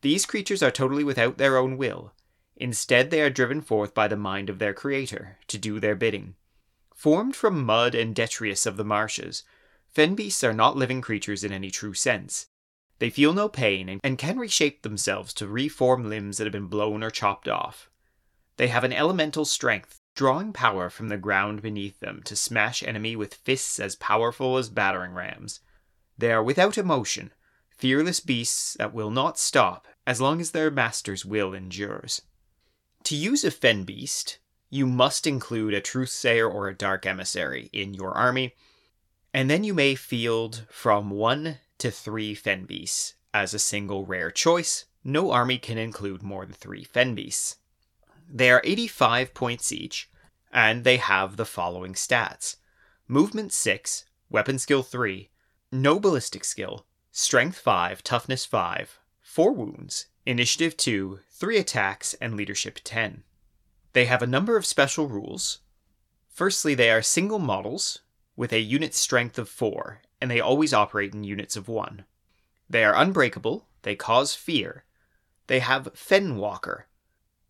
These creatures are totally without their own will. Instead, they are driven forth by the mind of their creator, to do their bidding. Formed from mud and detritus of the marshes, Fenbeasts are not living creatures in any true sense. They feel no pain and can reshape themselves to reform limbs that have been blown or chopped off. They have an elemental strength, drawing power from the ground beneath them to smash enemy with fists as powerful as battering rams. They are without emotion, fearless beasts that will not stop as long as their master's will endures. To use a Fenbeast, you must include a Truthsayer or a Dark Emissary in your army, and then you may field from one to three Fenbeasts as a single rare choice. No army can include more than three Fenbeasts. They are eighty-five points each, and they have the following stats. Movement six, Weapon Skill three, No Ballistic Skill, Strength five, Toughness five, four Wounds, Initiative two, three Attacks, and Leadership ten. They have a number of special rules. Firstly, they are single models with a unit strength of four, and they always operate in units of one. They are unbreakable, they cause fear. They have Fenwalker.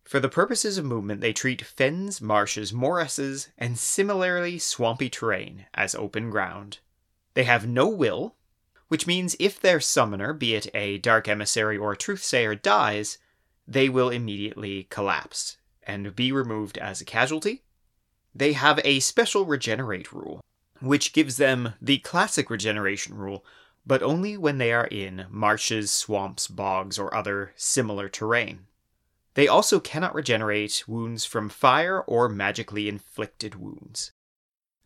For the purposes of movement, they treat fens, marshes, morasses, and similarly swampy terrain as open ground. They have no will, which means if their summoner, be it a Dark Emissary or a Truthsayer, dies, they will immediately collapse and be removed as a casualty. They have a special regenerate rule, which gives them the classic regeneration rule, but only when they are in marshes, swamps, bogs, or other similar terrain. They also cannot regenerate wounds from fire or magically inflicted wounds.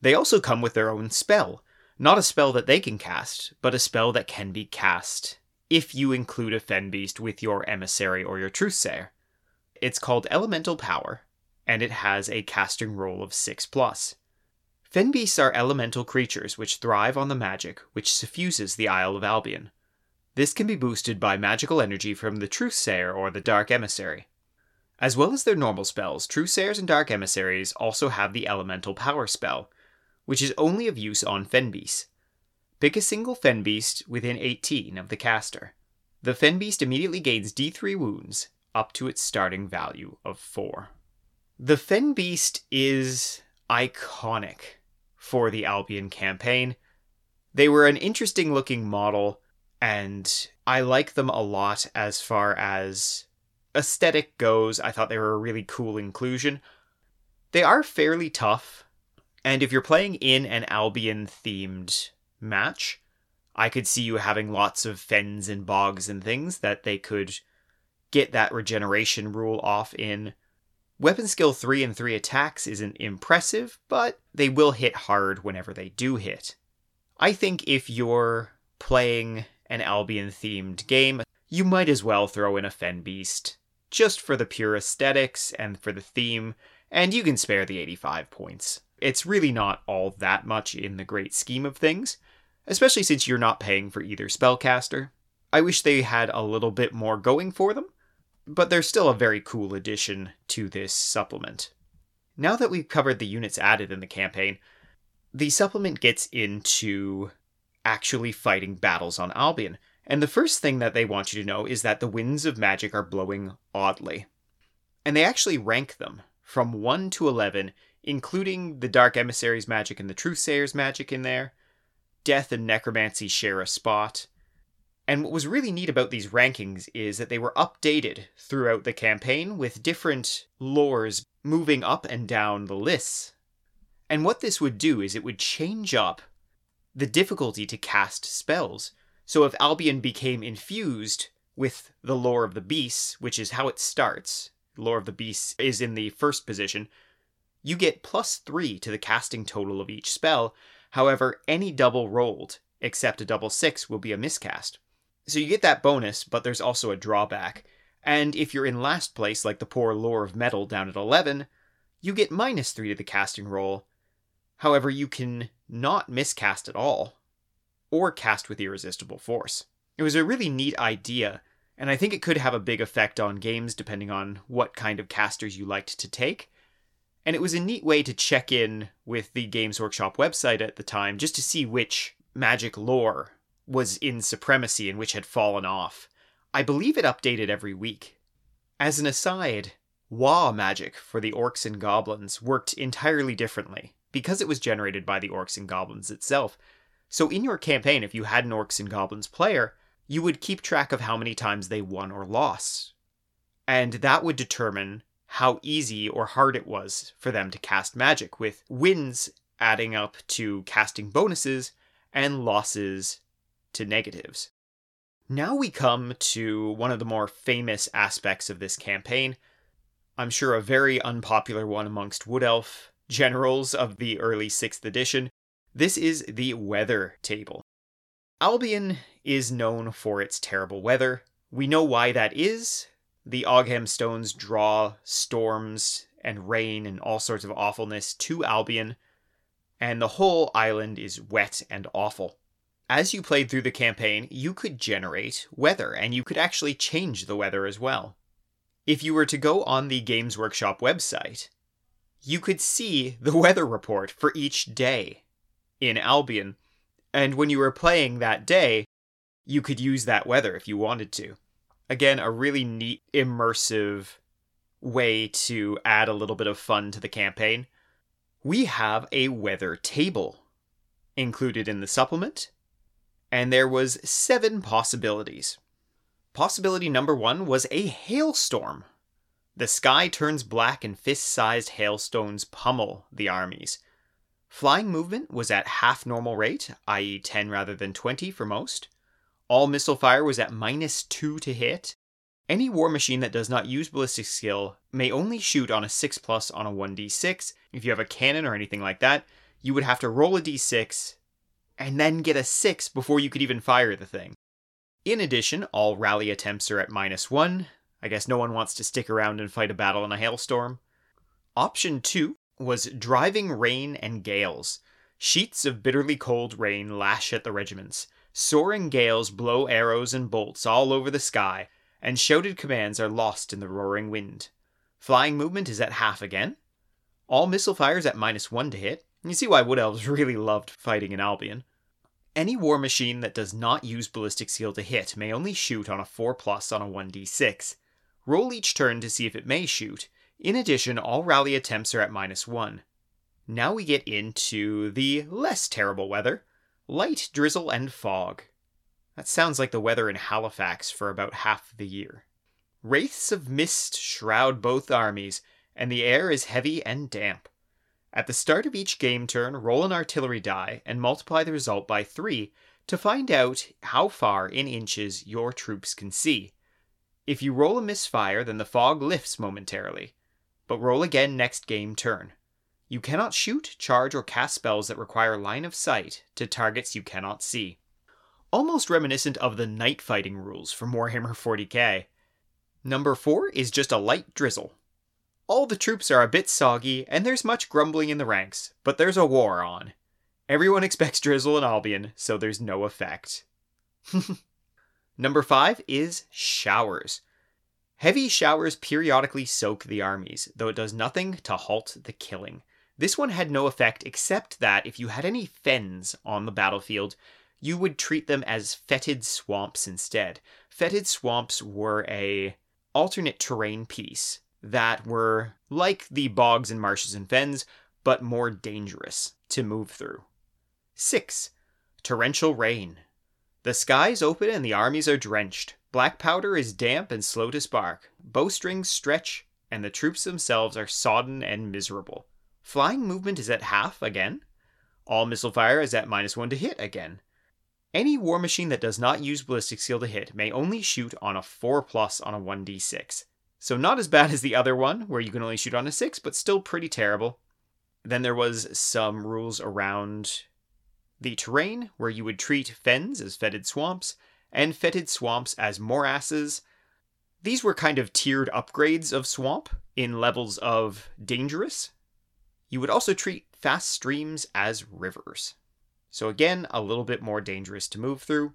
They also come with their own spell, not a spell that they can cast, but a spell that can be cast if you include a Fenbeast with your Emissary or your Truthsayer. It's called Elemental Power, and it has a casting roll of six plus. Fenbeasts are elemental creatures which thrive on the magic which suffuses the Isle of Albion. This can be boosted by magical energy from the Truthsayer or the Dark Emissary. As well as their normal spells, Truthsayers and Dark Emissaries also have the Elemental Power spell, which is only of use on Fenbeasts. Pick a single Fenbeast within eighteen of the caster. The Fenbeast immediately gains D three wounds, up to its starting value of four. The Fenbeast is iconic for the Albion campaign. They were an interesting looking model, and I like them a lot as far as aesthetic goes. I thought they were a really cool inclusion. They are fairly tough, and if you're playing in an Albion-themed match, I could see you having lots of fens and bogs and things that they could get that regeneration rule off in. Weapon skill three and three attacks isn't impressive, but they will hit hard whenever they do hit. I think if you're playing an Albion-themed game, you might as well throw in a Fenbeast, just for the pure aesthetics and for the theme, and you can spare the eighty-five points. It's really not all that much in the great scheme of things, especially since you're not paying for either spellcaster. I wish they had a little bit more going for them, but they're still a very cool addition to this supplement. Now that we've covered the units added in the campaign, the supplement gets into actually fighting battles on Albion, and the first thing that they want you to know is that the winds of magic are blowing oddly. And they actually rank them from one to eleven, including the Dark Emissary's magic and the Truthsayer's magic in there. Death and Necromancy share a spot. And what was really neat about these rankings is that they were updated throughout the campaign with different lores moving up and down the lists. And what this would do is it would change up the difficulty to cast spells. So if Albion became infused with the lore of the beasts, which is how it starts, lore of the beasts is in the first position, you get plus three to the casting total of each spell. However, any double rolled, except a double six, will be a miscast. So you get that bonus, but there's also a drawback. And if you're in last place, like the poor Lore of Metal down at eleven, you get minus three to the casting roll. However, you can not miscast at all, or cast with irresistible force. It was a really neat idea, and I think it could have a big effect on games depending on what kind of casters you liked to take. And it was a neat way to check in with the Games Workshop website at the time, just to see which magic lore was in supremacy and which had fallen off. I believe it updated every week. As an aside, Wa magic for the orcs and goblins worked entirely differently because it was generated by the orcs and goblins itself. So in your campaign, if you had an orcs and goblins player, you would keep track of how many times they won or lost. And that would determine how easy or hard it was for them to cast magic, with wins adding up to casting bonuses and losses to negatives. Now we come to one of the more famous aspects of this campaign. I'm sure a very unpopular one amongst Wood Elf generals of the early sixth edition. This is the weather table. Albion is known for its terrible weather. We know why that is. The Ogham Stones draw storms and rain and all sorts of awfulness to Albion, and the whole island is wet and awful. As you played through the campaign, you could generate weather, and you could actually change the weather as well. If you were to go on the Games Workshop website, you could see the weather report for each day in Albion, and when you were playing that day, you could use that weather if you wanted to. Again, a really neat, immersive way to add a little bit of fun to the campaign. We have a weather table included in the supplement, and there was seven possibilities. Possibility number one was a hailstorm. The sky turns black and fist-sized hailstones pummel the armies. Flying movement was at half normal rate, that is ten rather than twenty for most. All missile fire was at minus two to hit. Any war machine that does not use ballistic skill may only shoot on a six plus on a one d six. If you have a cannon or anything like that, you would have to roll a d six and then get a six before you could even fire the thing. In addition, all rally attempts are at minus one. I guess no one wants to stick around and fight a battle in a hailstorm. Option two was driving rain and gales. Sheets of bitterly cold rain lash at the regiments. Soaring gales blow arrows and bolts all over the sky, and shouted commands are lost in the roaring wind. Flying movement is at half again. All missile fire is at minus one to hit. You see why Wood Elves really loved fighting in Albion. Any war machine that does not use ballistic skill to hit may only shoot on a four plus on a one d six. Roll each turn to see if it may shoot. In addition, all rally attempts are at minus one. Now we get into the less terrible weather. Light drizzle and fog. That sounds like the weather in Halifax for about half the year. Wraiths of mist shroud both armies, and the air is heavy and damp. At the start of each game turn, roll an artillery die and multiply the result by three to find out how far in inches your troops can see. If you roll a misfire, then the fog lifts momentarily, but roll again next game turn. You cannot shoot, charge, or cast spells that require line of sight to targets you cannot see. Almost reminiscent of the night fighting rules from Warhammer forty K. Number four is just a light drizzle. All the troops are a bit soggy, and there's much grumbling in the ranks, but there's a war on. Everyone expects drizzle in Albion, so there's no effect. Number five is showers. Heavy showers periodically soak the armies, though it does nothing to halt the killing. This one had no effect except that if you had any fens on the battlefield, you would treat them as fetid swamps instead. Fetid swamps were an alternate terrain piece that were like the bogs and marshes and fens, but more dangerous to move through. six. Torrential rain. The skies open and the armies are drenched. Black powder is damp and slow to spark. Bowstrings stretch, and the troops themselves are sodden and miserable. Flying movement is at half again. All missile fire is at minus one to hit again. Any war machine that does not use ballistic skill to hit may only shoot on a four plus on a one d six. So not as bad as the other one, where you can only shoot on a six, but still pretty terrible. Then there was some rules around the terrain, where you would treat fens as fetid swamps, and fetid swamps as morasses. These were kind of tiered upgrades of swamp in levels of dangerous. You would also treat fast streams as rivers. So again, a little bit more dangerous to move through.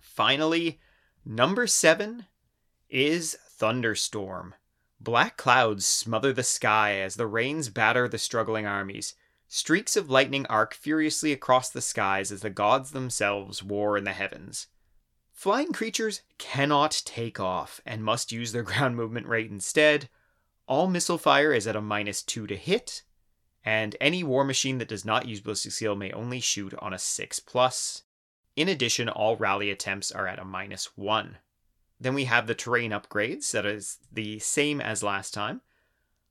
Finally, number seven is thunderstorm. Black clouds smother the sky as the rains batter the struggling armies. Streaks of lightning arc furiously across the skies as the gods themselves war in the heavens. Flying creatures cannot take off and must use their ground movement rate instead. All missile fire is at a minus two to hit, and any war machine that does not use ballistic skill may only shoot on a six plus. In addition, all rally attempts are at a minus one. Then we have the terrain upgrades, that is the same as last time.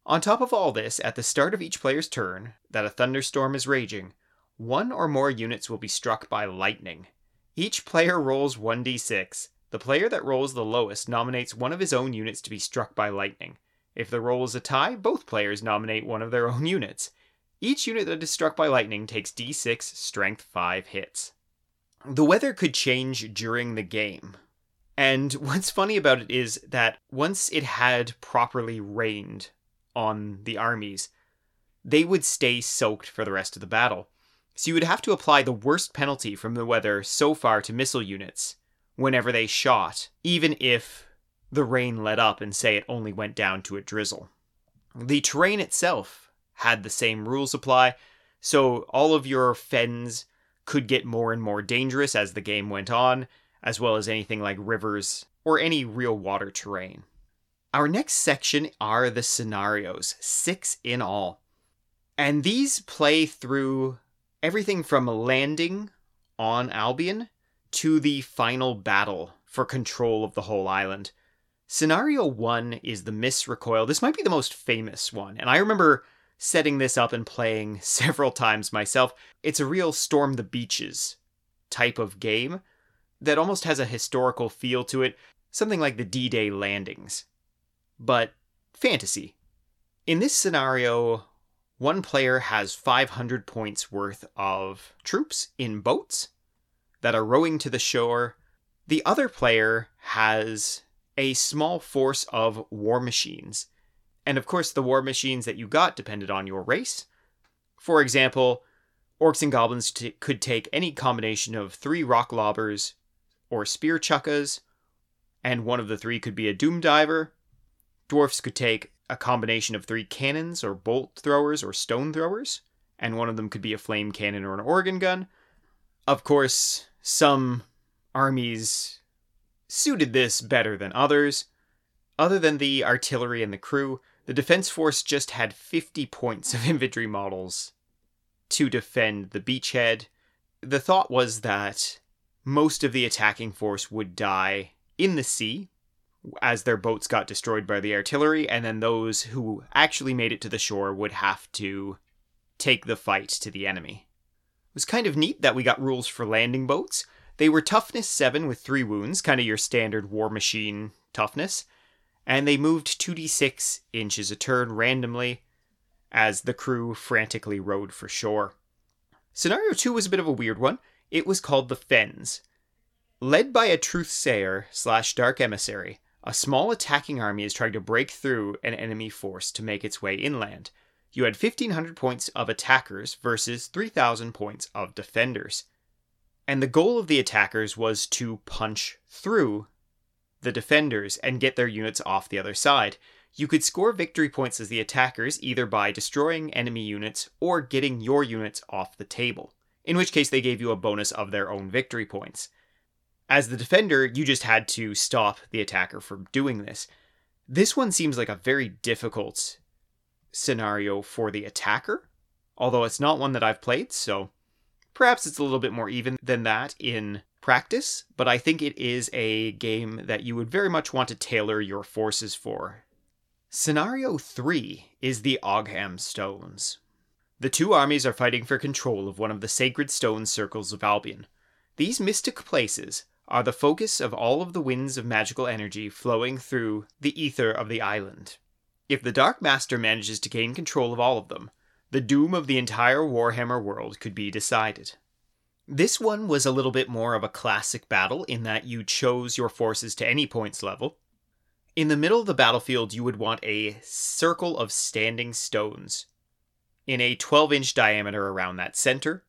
On top of all this, at the start of each player's turn, that a thunderstorm is raging, one or more units will be struck by lightning. Each player rolls one d six. The player that rolls the lowest nominates one of his own units to be struck by lightning. If the roll is a tie, both players nominate one of their own units. Each unit that is struck by lightning takes d six strength five hits. The weather could change during the game. And what's funny about it is that once it had properly rained on the armies, they would stay soaked for the rest of the battle. So you would have to apply the worst penalty from the weather so far to missile units whenever they shot, even if the rain let up and say it only went down to a drizzle. The terrain itself had the same rules apply, so all of your fens could get more and more dangerous as the game went on, as well as anything like rivers or any real water terrain. Our next section are the scenarios, six in all. And these play through everything from landing on Albion to the final battle for control of the whole island. Scenario one is the Mist Recoil. This might be the most famous one, and I remember setting this up and playing several times myself. It's a real Storm the Beaches type of game that almost has a historical feel to it, something like the D-Day landings, but fantasy. In this scenario, one player has five hundred points worth of troops in boats that are rowing to the shore. The other player has a small force of war machines. And of course, the war machines that you got depended on your race. For example, orcs and goblins t- could take any combination of three rock lobbers or spear chukkas, and one of the three could be a doom diver. Dwarfs could take a combination of three cannons or bolt throwers or stone throwers, and one of them could be a flame cannon or an organ gun. Of course, some armies suited this better than others. Other than the artillery and the crew, the defense force just had fifty points of infantry models to defend the beachhead. The thought was that most of the attacking force would die in the sea as their boats got destroyed by the artillery, and then those who actually made it to the shore would have to take the fight to the enemy. It was kind of neat that we got rules for landing boats. They were toughness seven with three wounds, kind of your standard war machine toughness, and they moved two d six inches a turn randomly as the crew frantically rowed for shore. Scenario two was a bit of a weird one. It was called the Fens. Led by a Truthsayer slash Dark Emissary, a small attacking army is trying to break through an enemy force to make its way inland. You had fifteen hundred points of attackers versus three thousand points of defenders. And the goal of the attackers was to punch through the defenders and get their units off the other side. You could score victory points as the attackers either by destroying enemy units or getting your units off the table, in which case they gave you a bonus of their own victory points. As the defender, you just had to stop the attacker from doing this. This one seems like a very difficult scenario for the attacker, although it's not one that I've played, so perhaps it's a little bit more even than that in practice, but I think it is a game that you would very much want to tailor your forces for. Scenario three is the Ogham Stones. The two armies are fighting for control of one of the sacred stone circles of Albion. These mystic places are the focus of all of the winds of magical energy flowing through the ether of the island. If the Dark Master manages to gain control of all of them, the doom of the entire Warhammer world could be decided. This one was a little bit more of a classic battle in that you chose your forces to any points level. In the middle of the battlefield, you would want a circle of standing stones in a twelve-inch diameter around that center,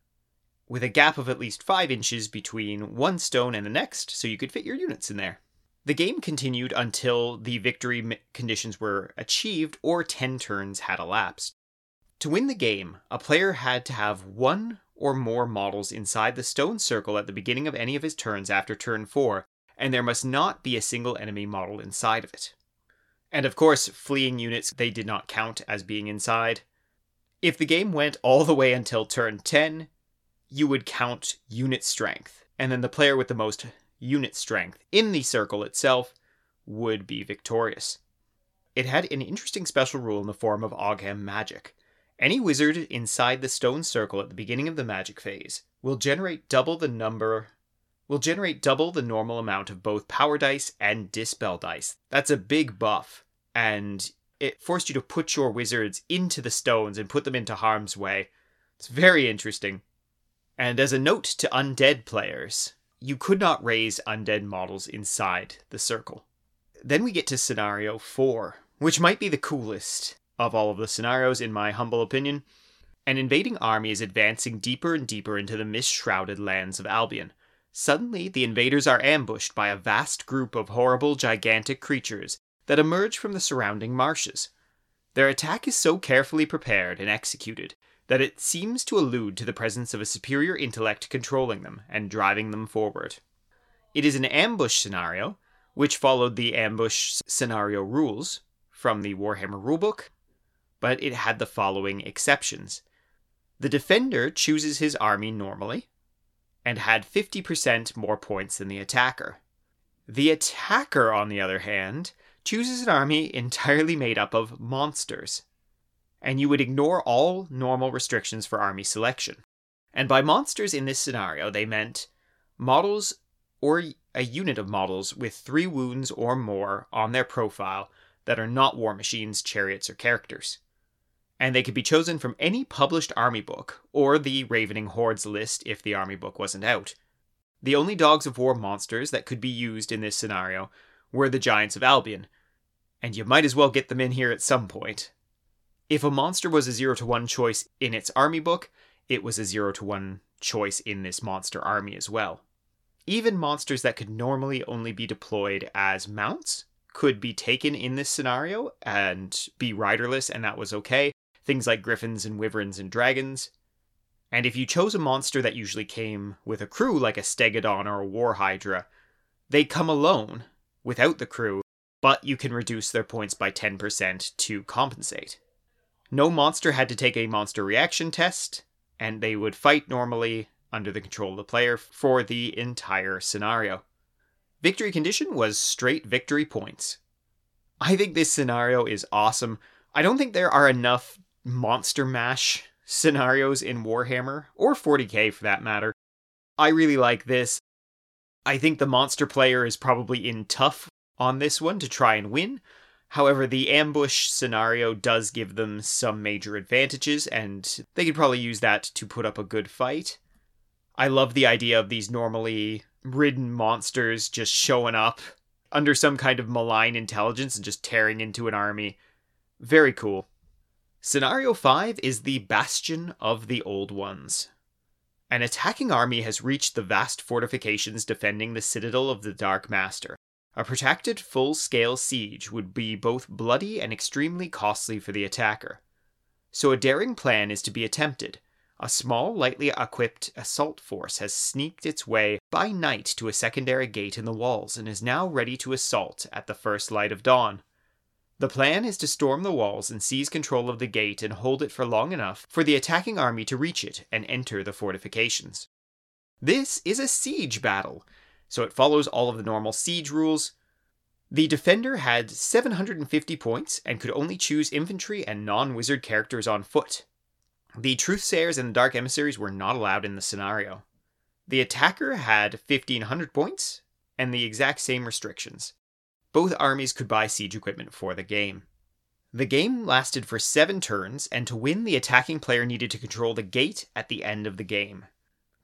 with a gap of at least five inches between one stone and the next, so you could fit your units in there. The game continued until the victory conditions were achieved or ten turns had elapsed. To win the game, a player had to have one or more models inside the stone circle at the beginning of any of his turns after turn four, and there must not be a single enemy model inside of it. And of course, fleeing units, they did not count as being inside. If the game went all the way until turn ten, you would count unit strength and then the player with the most unit strength in the circle itself would be victorious. It had an interesting special rule in the form of Ogham magic. Any wizard inside the stone circle at the beginning of the magic phase will generate double the number will generate double the normal amount of both power dice and dispel dice. That's a big buff, and it forced you to put your wizards into the stones and put them into harm's way. It's very interesting. And as a note to undead players, you could not raise undead models inside the circle. Then we get to scenario four, which might be the coolest of all of the scenarios in my humble opinion. An invading army is advancing deeper and deeper into the mist-shrouded lands of Albion. Suddenly, the invaders are ambushed by a vast group of horrible, gigantic creatures that emerge from the surrounding marshes. Their attack is so carefully prepared and executed that it seems to allude to the presence of a superior intellect controlling them and driving them forward. It is an ambush scenario, which followed the ambush scenario rules from the Warhammer rulebook, but it had the following exceptions. The defender chooses his army normally, and had fifty percent more points than the attacker. The attacker, on the other hand, chooses an army entirely made up of monsters, and you would ignore all normal restrictions for army selection. And by monsters in this scenario, they meant models or a unit of models with three wounds or more on their profile that are not war machines, chariots, or characters. And they could be chosen from any published army book, or the Ravening Hordes list if the army book wasn't out. The only Dogs of War monsters that could be used in this scenario were the Giants of Albion, and you might as well get them in here at some point. If a monster was a zero to one choice in its army book, it was a zero to one choice in this monster army as well. Even monsters that could normally only be deployed as mounts could be taken in this scenario and be riderless, and that was okay. Things like griffins and wyverns and dragons. And if you chose a monster that usually came with a crew, like a stegodon or a war hydra, they come alone without the crew, but you can reduce their points by ten percent to compensate. No monster had to take a monster reaction test, and they would fight normally under the control of the player for the entire scenario. Victory condition was straight victory points. I think this scenario is awesome. I don't think there are enough monster mash scenarios in Warhammer, or forty K for that matter. I really like this. I think the monster player is probably in tough on this one to try and win. However, the ambush scenario does give them some major advantages, and they could probably use that to put up a good fight. I love the idea of these normally ridden monsters just showing up under some kind of malign intelligence and just tearing into an army. Very cool. Scenario five is the Bastion of the Old Ones. An attacking army has reached the vast fortifications defending the Citadel of the Dark Master. A protracted full-scale siege would be both bloody and extremely costly for the attacker. So a daring plan is to be attempted. A small, lightly equipped assault force has sneaked its way by night to a secondary gate in the walls and is now ready to assault at the first light of dawn. The plan is to storm the walls and seize control of the gate and hold it for long enough for the attacking army to reach it and enter the fortifications. This is a siege battle, so it follows all of the normal siege rules. The defender had seven hundred fifty points and could only choose infantry and non-wizard characters on foot. The Truthsayers and the Dark Emissaries were not allowed in the scenario. The attacker had fifteen hundred points and the exact same restrictions. Both armies could buy siege equipment for the game. The game lasted for seven turns, and to win, the attacking player needed to control the gate at the end of the game.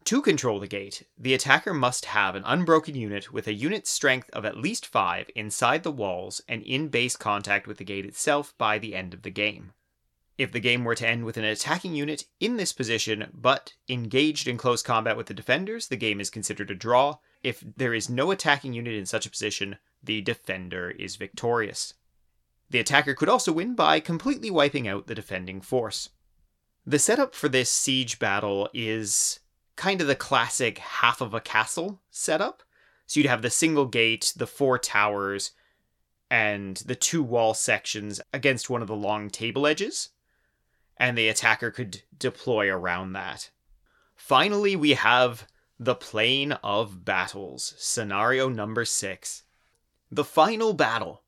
To control the gate, the attacker must have an unbroken unit with a unit strength of at least five inside the walls and in base contact with the gate itself by the end of the game. If the game were to end with an attacking unit in this position, but engaged in close combat with the defenders, the game is considered a draw. If there is no attacking unit in such a position, the defender is victorious. The attacker could also win by completely wiping out the defending force. The setup for this siege battle is kind of the classic half of a castle setup. So you'd have the single gate, the four towers, and the two wall sections against one of the long table edges, and the attacker could deploy around that. Finally, we have The Plane of Battles, Scenario Number six. The Final Battle.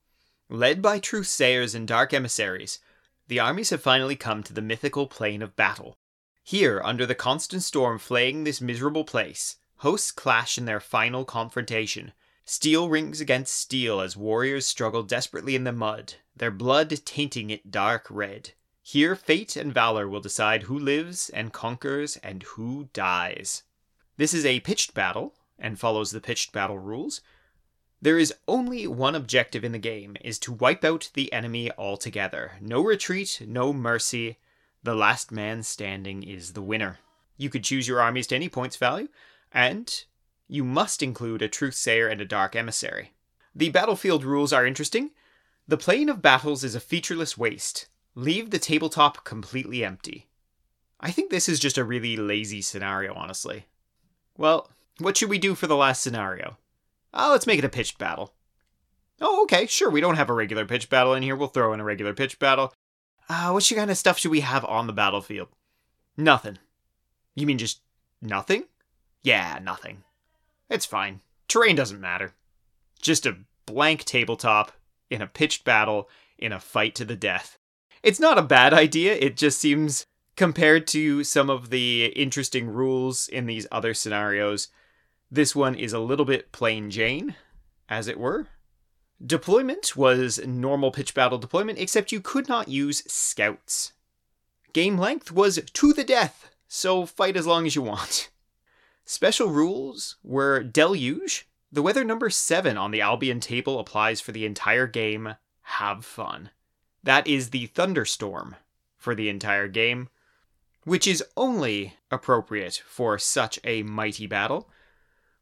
Led by Truthsayers and Dark Emissaries, the armies have finally come to the mythical Plane of Battle. Here, under the constant storm flaying this miserable place, hosts clash in their final confrontation. Steel rings against steel as warriors struggle desperately in the mud, their blood tainting it dark red. Here, fate and valor will decide who lives and conquers and who dies. This is a pitched battle, and follows the pitched battle rules. There is only one objective in the game, is to wipe out the enemy altogether. No retreat, no mercy. The last man standing is the winner. You could choose your armies to any points value, and you must include a Truthsayer and a Dark Emissary. The battlefield rules are interesting. The Plane of Battles is a featureless waste. Leave the tabletop completely empty. I think this is just a really lazy scenario, honestly. Well, what should we do for the last scenario? Ah, uh, let's make it a pitched battle. Oh, okay, sure, we don't have a regular pitched battle in here. We'll throw in a regular pitched battle. Ah, uh, what kind of stuff should we have on the battlefield? Nothing. You mean just nothing? Yeah, nothing. It's fine. Terrain doesn't matter. Just a blank tabletop in a pitched battle in a fight to the death. It's not a bad idea, it just seems... compared to some of the interesting rules in these other scenarios, this one is a little bit plain Jane, as it were. Deployment was normal pitch battle deployment, except you could not use scouts. Game length was to the death, so fight as long as you want. Special rules were deluge. The weather number seven on the Albion table applies for the entire game. Have fun. That is the thunderstorm for the entire game, which is only appropriate for such a mighty battle.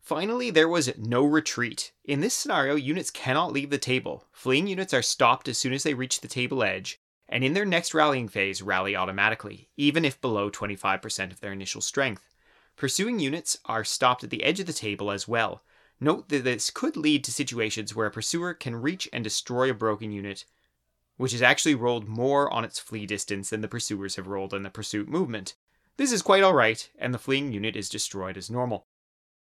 Finally, there was no retreat. In this scenario, units cannot leave the table. Fleeing units are stopped as soon as they reach the table edge, and in their next rallying phase, rally automatically, even if below twenty-five percent of their initial strength. Pursuing units are stopped at the edge of the table as well. Note that this could lead to situations where a pursuer can reach and destroy a broken unit, which has actually rolled more on its flee distance than the pursuers have rolled in the pursuit movement. This is quite alright, and the fleeing unit is destroyed as normal.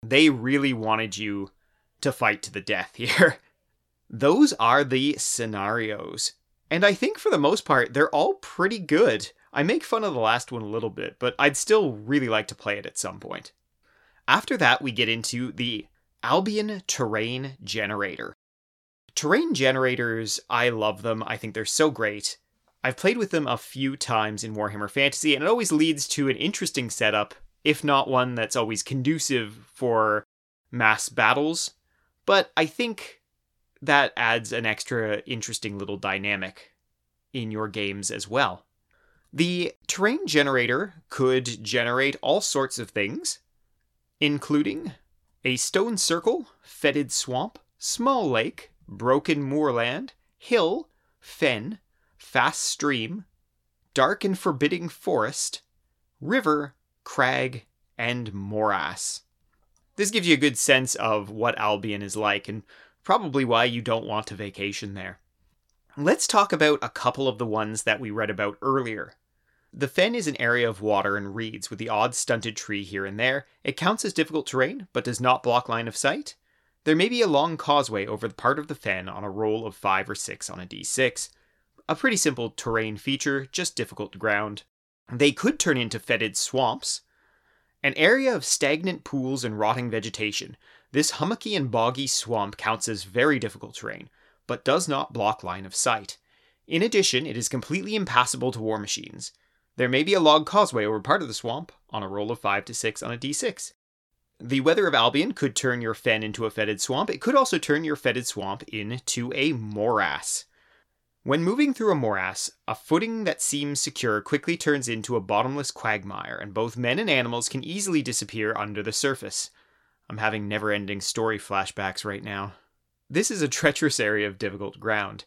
They really wanted you to fight to the death here. Those are the scenarios. And I think for the most part, they're all pretty good. I make fun of the last one a little bit, but I'd still really like to play it at some point. After that, we get into the Albion Terrain Generator. Terrain generators, I love them. I think they're so great. I've played with them a few times in Warhammer Fantasy, and it always leads to an interesting setup, if not one that's always conducive for mass battles. But I think that adds an extra interesting little dynamic in your games as well. The terrain generator could generate all sorts of things, including a stone circle, fetid swamp, small lake, broken moorland, hill, fen, fast stream, dark and forbidding forest, river, crag, and morass. This gives you a good sense of what Albion is like, and probably why you don't want to vacation there. Let's talk about a couple of the ones that we read about earlier. The fen is an area of water and reeds with the odd stunted tree here and there. It counts as difficult terrain, but does not block line of sight. There may be a long causeway over the part of the fen on a roll of five or six on a d six. A pretty simple terrain feature, just difficult ground. They could turn into fetid swamps. An area of stagnant pools and rotting vegetation. This hummocky and boggy swamp counts as very difficult terrain, but does not block line of sight. In addition, it is completely impassable to war machines. There may be a log causeway over part of the swamp on a roll of five to six on a d six. The weather of Albion could turn your fen into a fetid swamp. It could also turn your fetid swamp into a morass. When moving through a morass, a footing that seems secure quickly turns into a bottomless quagmire, and both men and animals can easily disappear under the surface. I'm having never-ending story flashbacks right now. This is a treacherous area of difficult ground.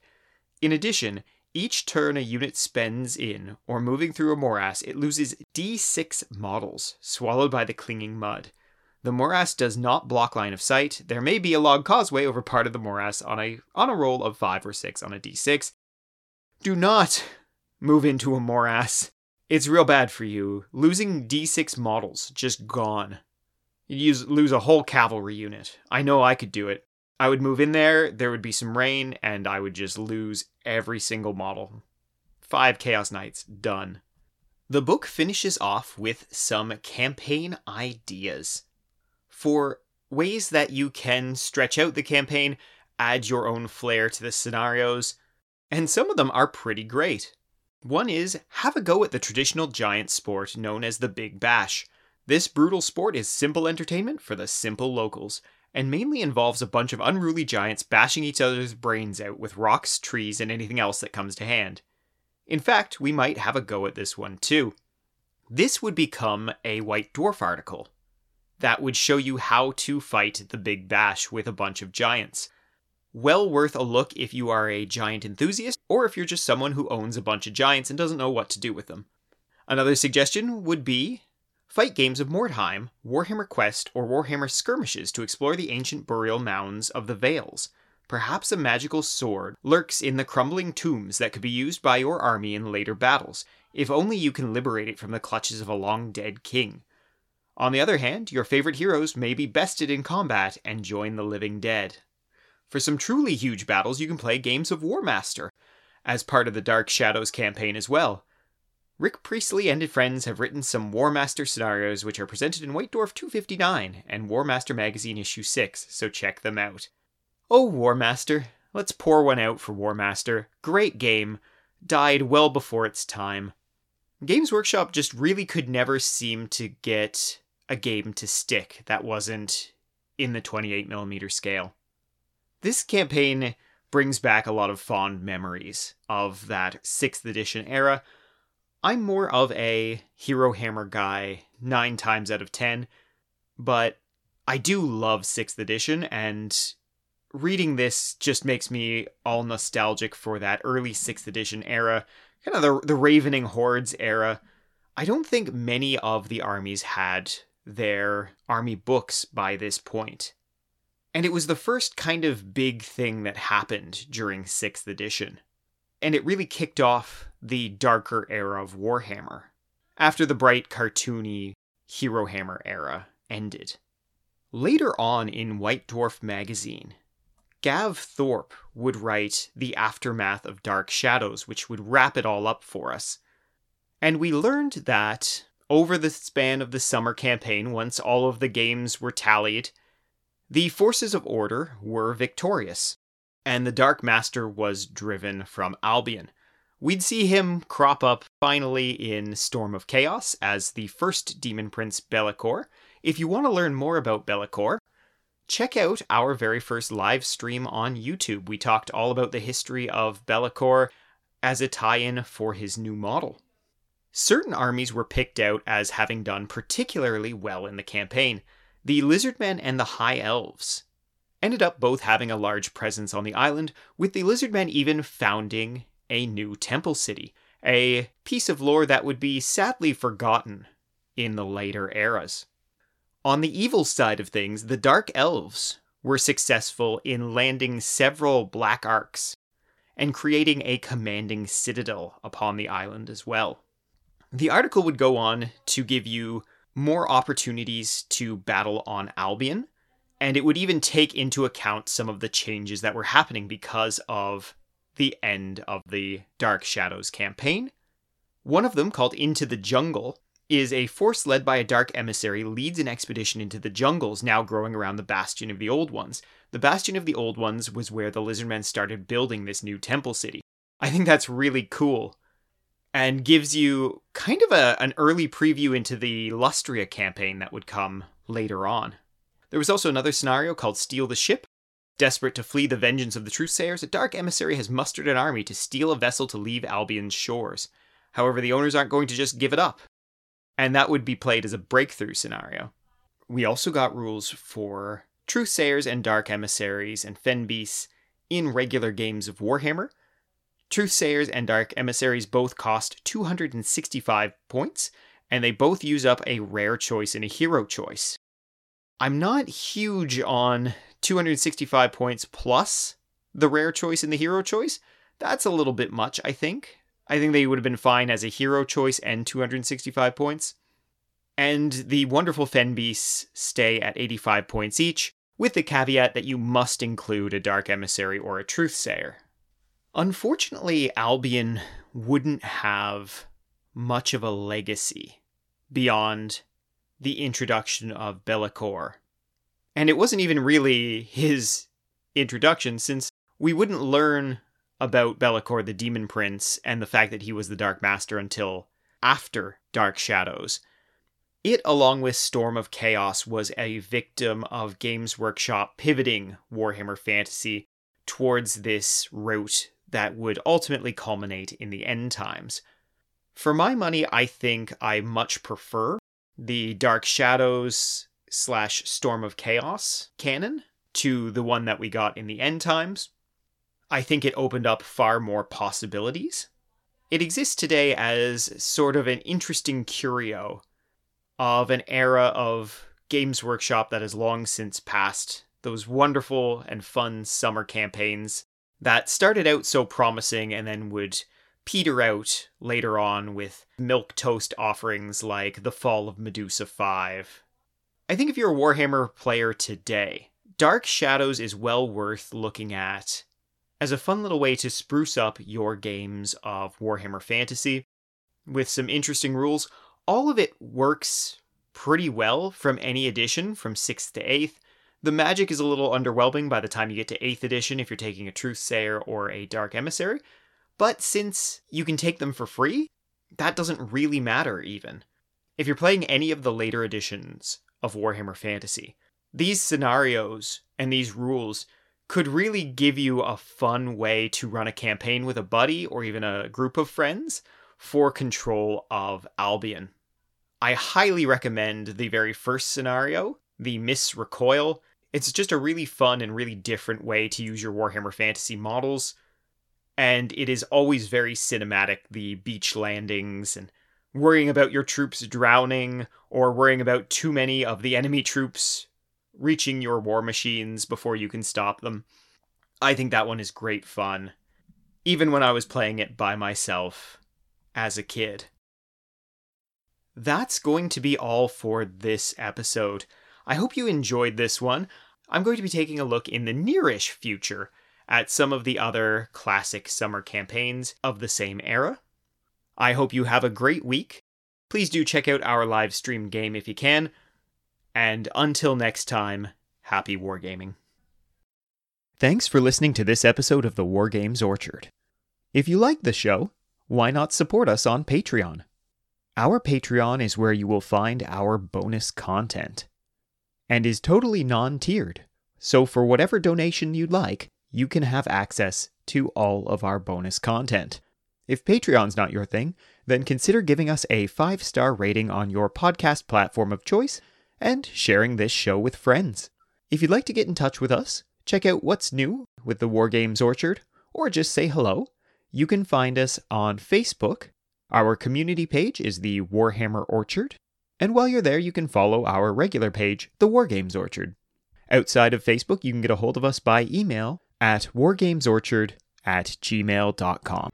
In addition, each turn a unit spends in, or moving through a morass, it loses d six models, swallowed by the clinging mud. The morass does not block line of sight. There may be a log causeway over part of the morass on a on a roll of five or six on a d six. Do not move into a morass. It's real bad for you. Losing d six models, just gone. You'd use, lose a whole cavalry unit. I know I could do it. I would move in there, there would be some rain, and I would just lose every single model. Five Chaos Knights, done. The book finishes off with some campaign ideas for ways that you can stretch out the campaign, add your own flair to the scenarios, and some of them are pretty great. One is, have a go at the traditional giant sport known as the Big Bash. This brutal sport is simple entertainment for the simple locals, and mainly involves a bunch of unruly giants bashing each other's brains out with rocks, trees, and anything else that comes to hand. In fact, we might have a go at this one too. This would become a White Dwarf article that would show you how to fight the Big Bash with a bunch of giants. Well worth a look if you are a giant enthusiast, or if you're just someone who owns a bunch of giants and doesn't know what to do with them. Another suggestion would be fight games of Mordheim, Warhammer Quest, or Warhammer Skirmishes to explore the ancient burial mounds of the Vales. Perhaps a magical sword lurks in the crumbling tombs that could be used by your army in later battles, if only you can liberate it from the clutches of a long-dead king. On the other hand, your favorite heroes may be bested in combat and join the living dead. For some truly huge battles, you can play games of Warmaster, as part of the Dark Shadows campaign as well. Rick Priestley and his friends have written some Warmaster scenarios which are presented in White Dwarf two fifty-nine and Warmaster Magazine Issue six, so check them out. Oh, Warmaster. Let's pour one out for Warmaster. Great game. Died well before its time. Games Workshop just really could never seem to get a game to stick that wasn't in the twenty-eight millimeter scale. This campaign brings back a lot of fond memories of that sixth edition era. I'm more of a Hero Hammer guy nine times out of ten, but I do love sixth edition, and reading this just makes me all nostalgic for that early sixth edition era, kind of the, the Ravening Hordes era. I don't think many of the armies had their army books by this point. And it was the first kind of big thing that happened during sixth edition. And it really kicked off the darker era of Warhammer, after the bright, cartoony Hero Hammer era ended. Later on in White Dwarf magazine, Gav Thorpe would write The Aftermath of Dark Shadows, which would wrap it all up for us. And we learned that, over the span of the summer campaign, once all of the games were tallied, the forces of order were victorious, and the Dark Master was driven from Albion. We'd see him crop up finally in Storm of Chaos as the first Demon Prince Belakor. If you want to learn more about Belakor, check out our very first live stream on YouTube. We talked all about the history of Belakor as a tie-in for his new model. Certain armies were picked out as having done particularly well in the campaign. The Lizardmen and the High Elves ended up both having a large presence on the island, with the Lizardmen even founding a new temple city, a piece of lore that would be sadly forgotten in the later eras. On the evil side of things, the Dark Elves were successful in landing several black arcs and creating a commanding citadel upon the island as well. The article would go on to give you more opportunities to battle on Albion, and it would even take into account some of the changes that were happening because of the end of the Dark Shadows campaign. One of them, called Into the Jungle, is a force led by a Dark Emissary leads an expedition into the jungles now growing around the Bastion of the Old Ones. The Bastion of the Old Ones was where the Lizardmen started building this new temple city. I think that's really cool, and gives you kind of a, an early preview into the Lustria campaign that would come later on. There was also another scenario called Steal the Ship. Desperate to flee the vengeance of the Truthsayers, a Dark Emissary has mustered an army to steal a vessel to leave Albion's shores. However, the owners aren't going to just give it up, and that would be played as a breakthrough scenario. We also got rules for Truthsayers and Dark Emissaries and Fenbeasts in regular games of Warhammer. Truthsayers and Dark Emissaries both cost two hundred sixty-five points, and they both use up a rare choice and a hero choice. I'm not huge on two hundred sixty-five points plus the rare choice and the hero choice. That's a little bit much, I think. I think they would have been fine as a hero choice and two hundred sixty-five points. and the wonderful Fenbeasts stay at eighty-five points each, with the caveat that you must include a Dark Emissary or a Truthsayer. Unfortunately, Albion wouldn't have much of a legacy beyond the introduction of Belakor. And it wasn't even really his introduction, since we wouldn't learn about Belakor the Demon Prince and the fact that he was the Dark Master until after Dark Shadows. It, along with Storm of Chaos, was a victim of Games Workshop pivoting Warhammer Fantasy towards this route that would ultimately culminate in the end times. For my money, I think I much prefer the Dark Shadows slash Storm of Chaos canon to the one that we got in the end times. I think it opened up far more possibilities. It exists today as sort of an interesting curio of an era of Games Workshop that has long since passed. Those wonderful and fun summer campaigns that started out so promising and then would peter out later on with milquetoast offerings like The Fall of Medusa five. I think if you're a Warhammer player today, Dark Shadows is well worth looking at as a fun little way to spruce up your games of Warhammer Fantasy with some interesting rules. All of it works pretty well from any edition, from sixth to eighth. The magic is a little underwhelming by the time you get to eighth edition if you're taking a Truthsayer or a Dark Emissary, but since you can take them for free, that doesn't really matter even. If you're playing any of the later editions of Warhammer Fantasy, these scenarios and these rules could really give you a fun way to run a campaign with a buddy or even a group of friends for control of Albion. I highly recommend the very first scenario, the Mists Recoil. It's just a really fun and really different way to use your Warhammer Fantasy models, and it is always very cinematic, the beach landings and worrying about your troops drowning or worrying about too many of the enemy troops reaching your war machines before you can stop them. I think that one is great fun, even when I was playing it by myself as a kid. That's going to be all for this episode. I hope you enjoyed this one. I'm going to be taking a look in the nearish future at some of the other classic summer campaigns of the same era. I hope you have a great week. Please do check out our live stream game if you can. And until next time, happy wargaming. Thanks for listening to this episode of the Wargames Orchard. If you like the show, why not support us on Patreon? Our Patreon is where you will find our bonus content, and is totally non-tiered, so for whatever donation you'd like, you can have access to all of our bonus content. If Patreon's not your thing, then consider giving us a five-star rating on your podcast platform of choice and sharing this show with friends. If you'd like to get in touch with us, check out what's new with the Wargames Orchard, or just say hello. You can find us on Facebook. Our community page is the Warhammer Orchard. And while you're there, you can follow our regular page, the Wargames Orchard. Outside of Facebook, you can get a hold of us by email at wargamesorchard at gmail dot com.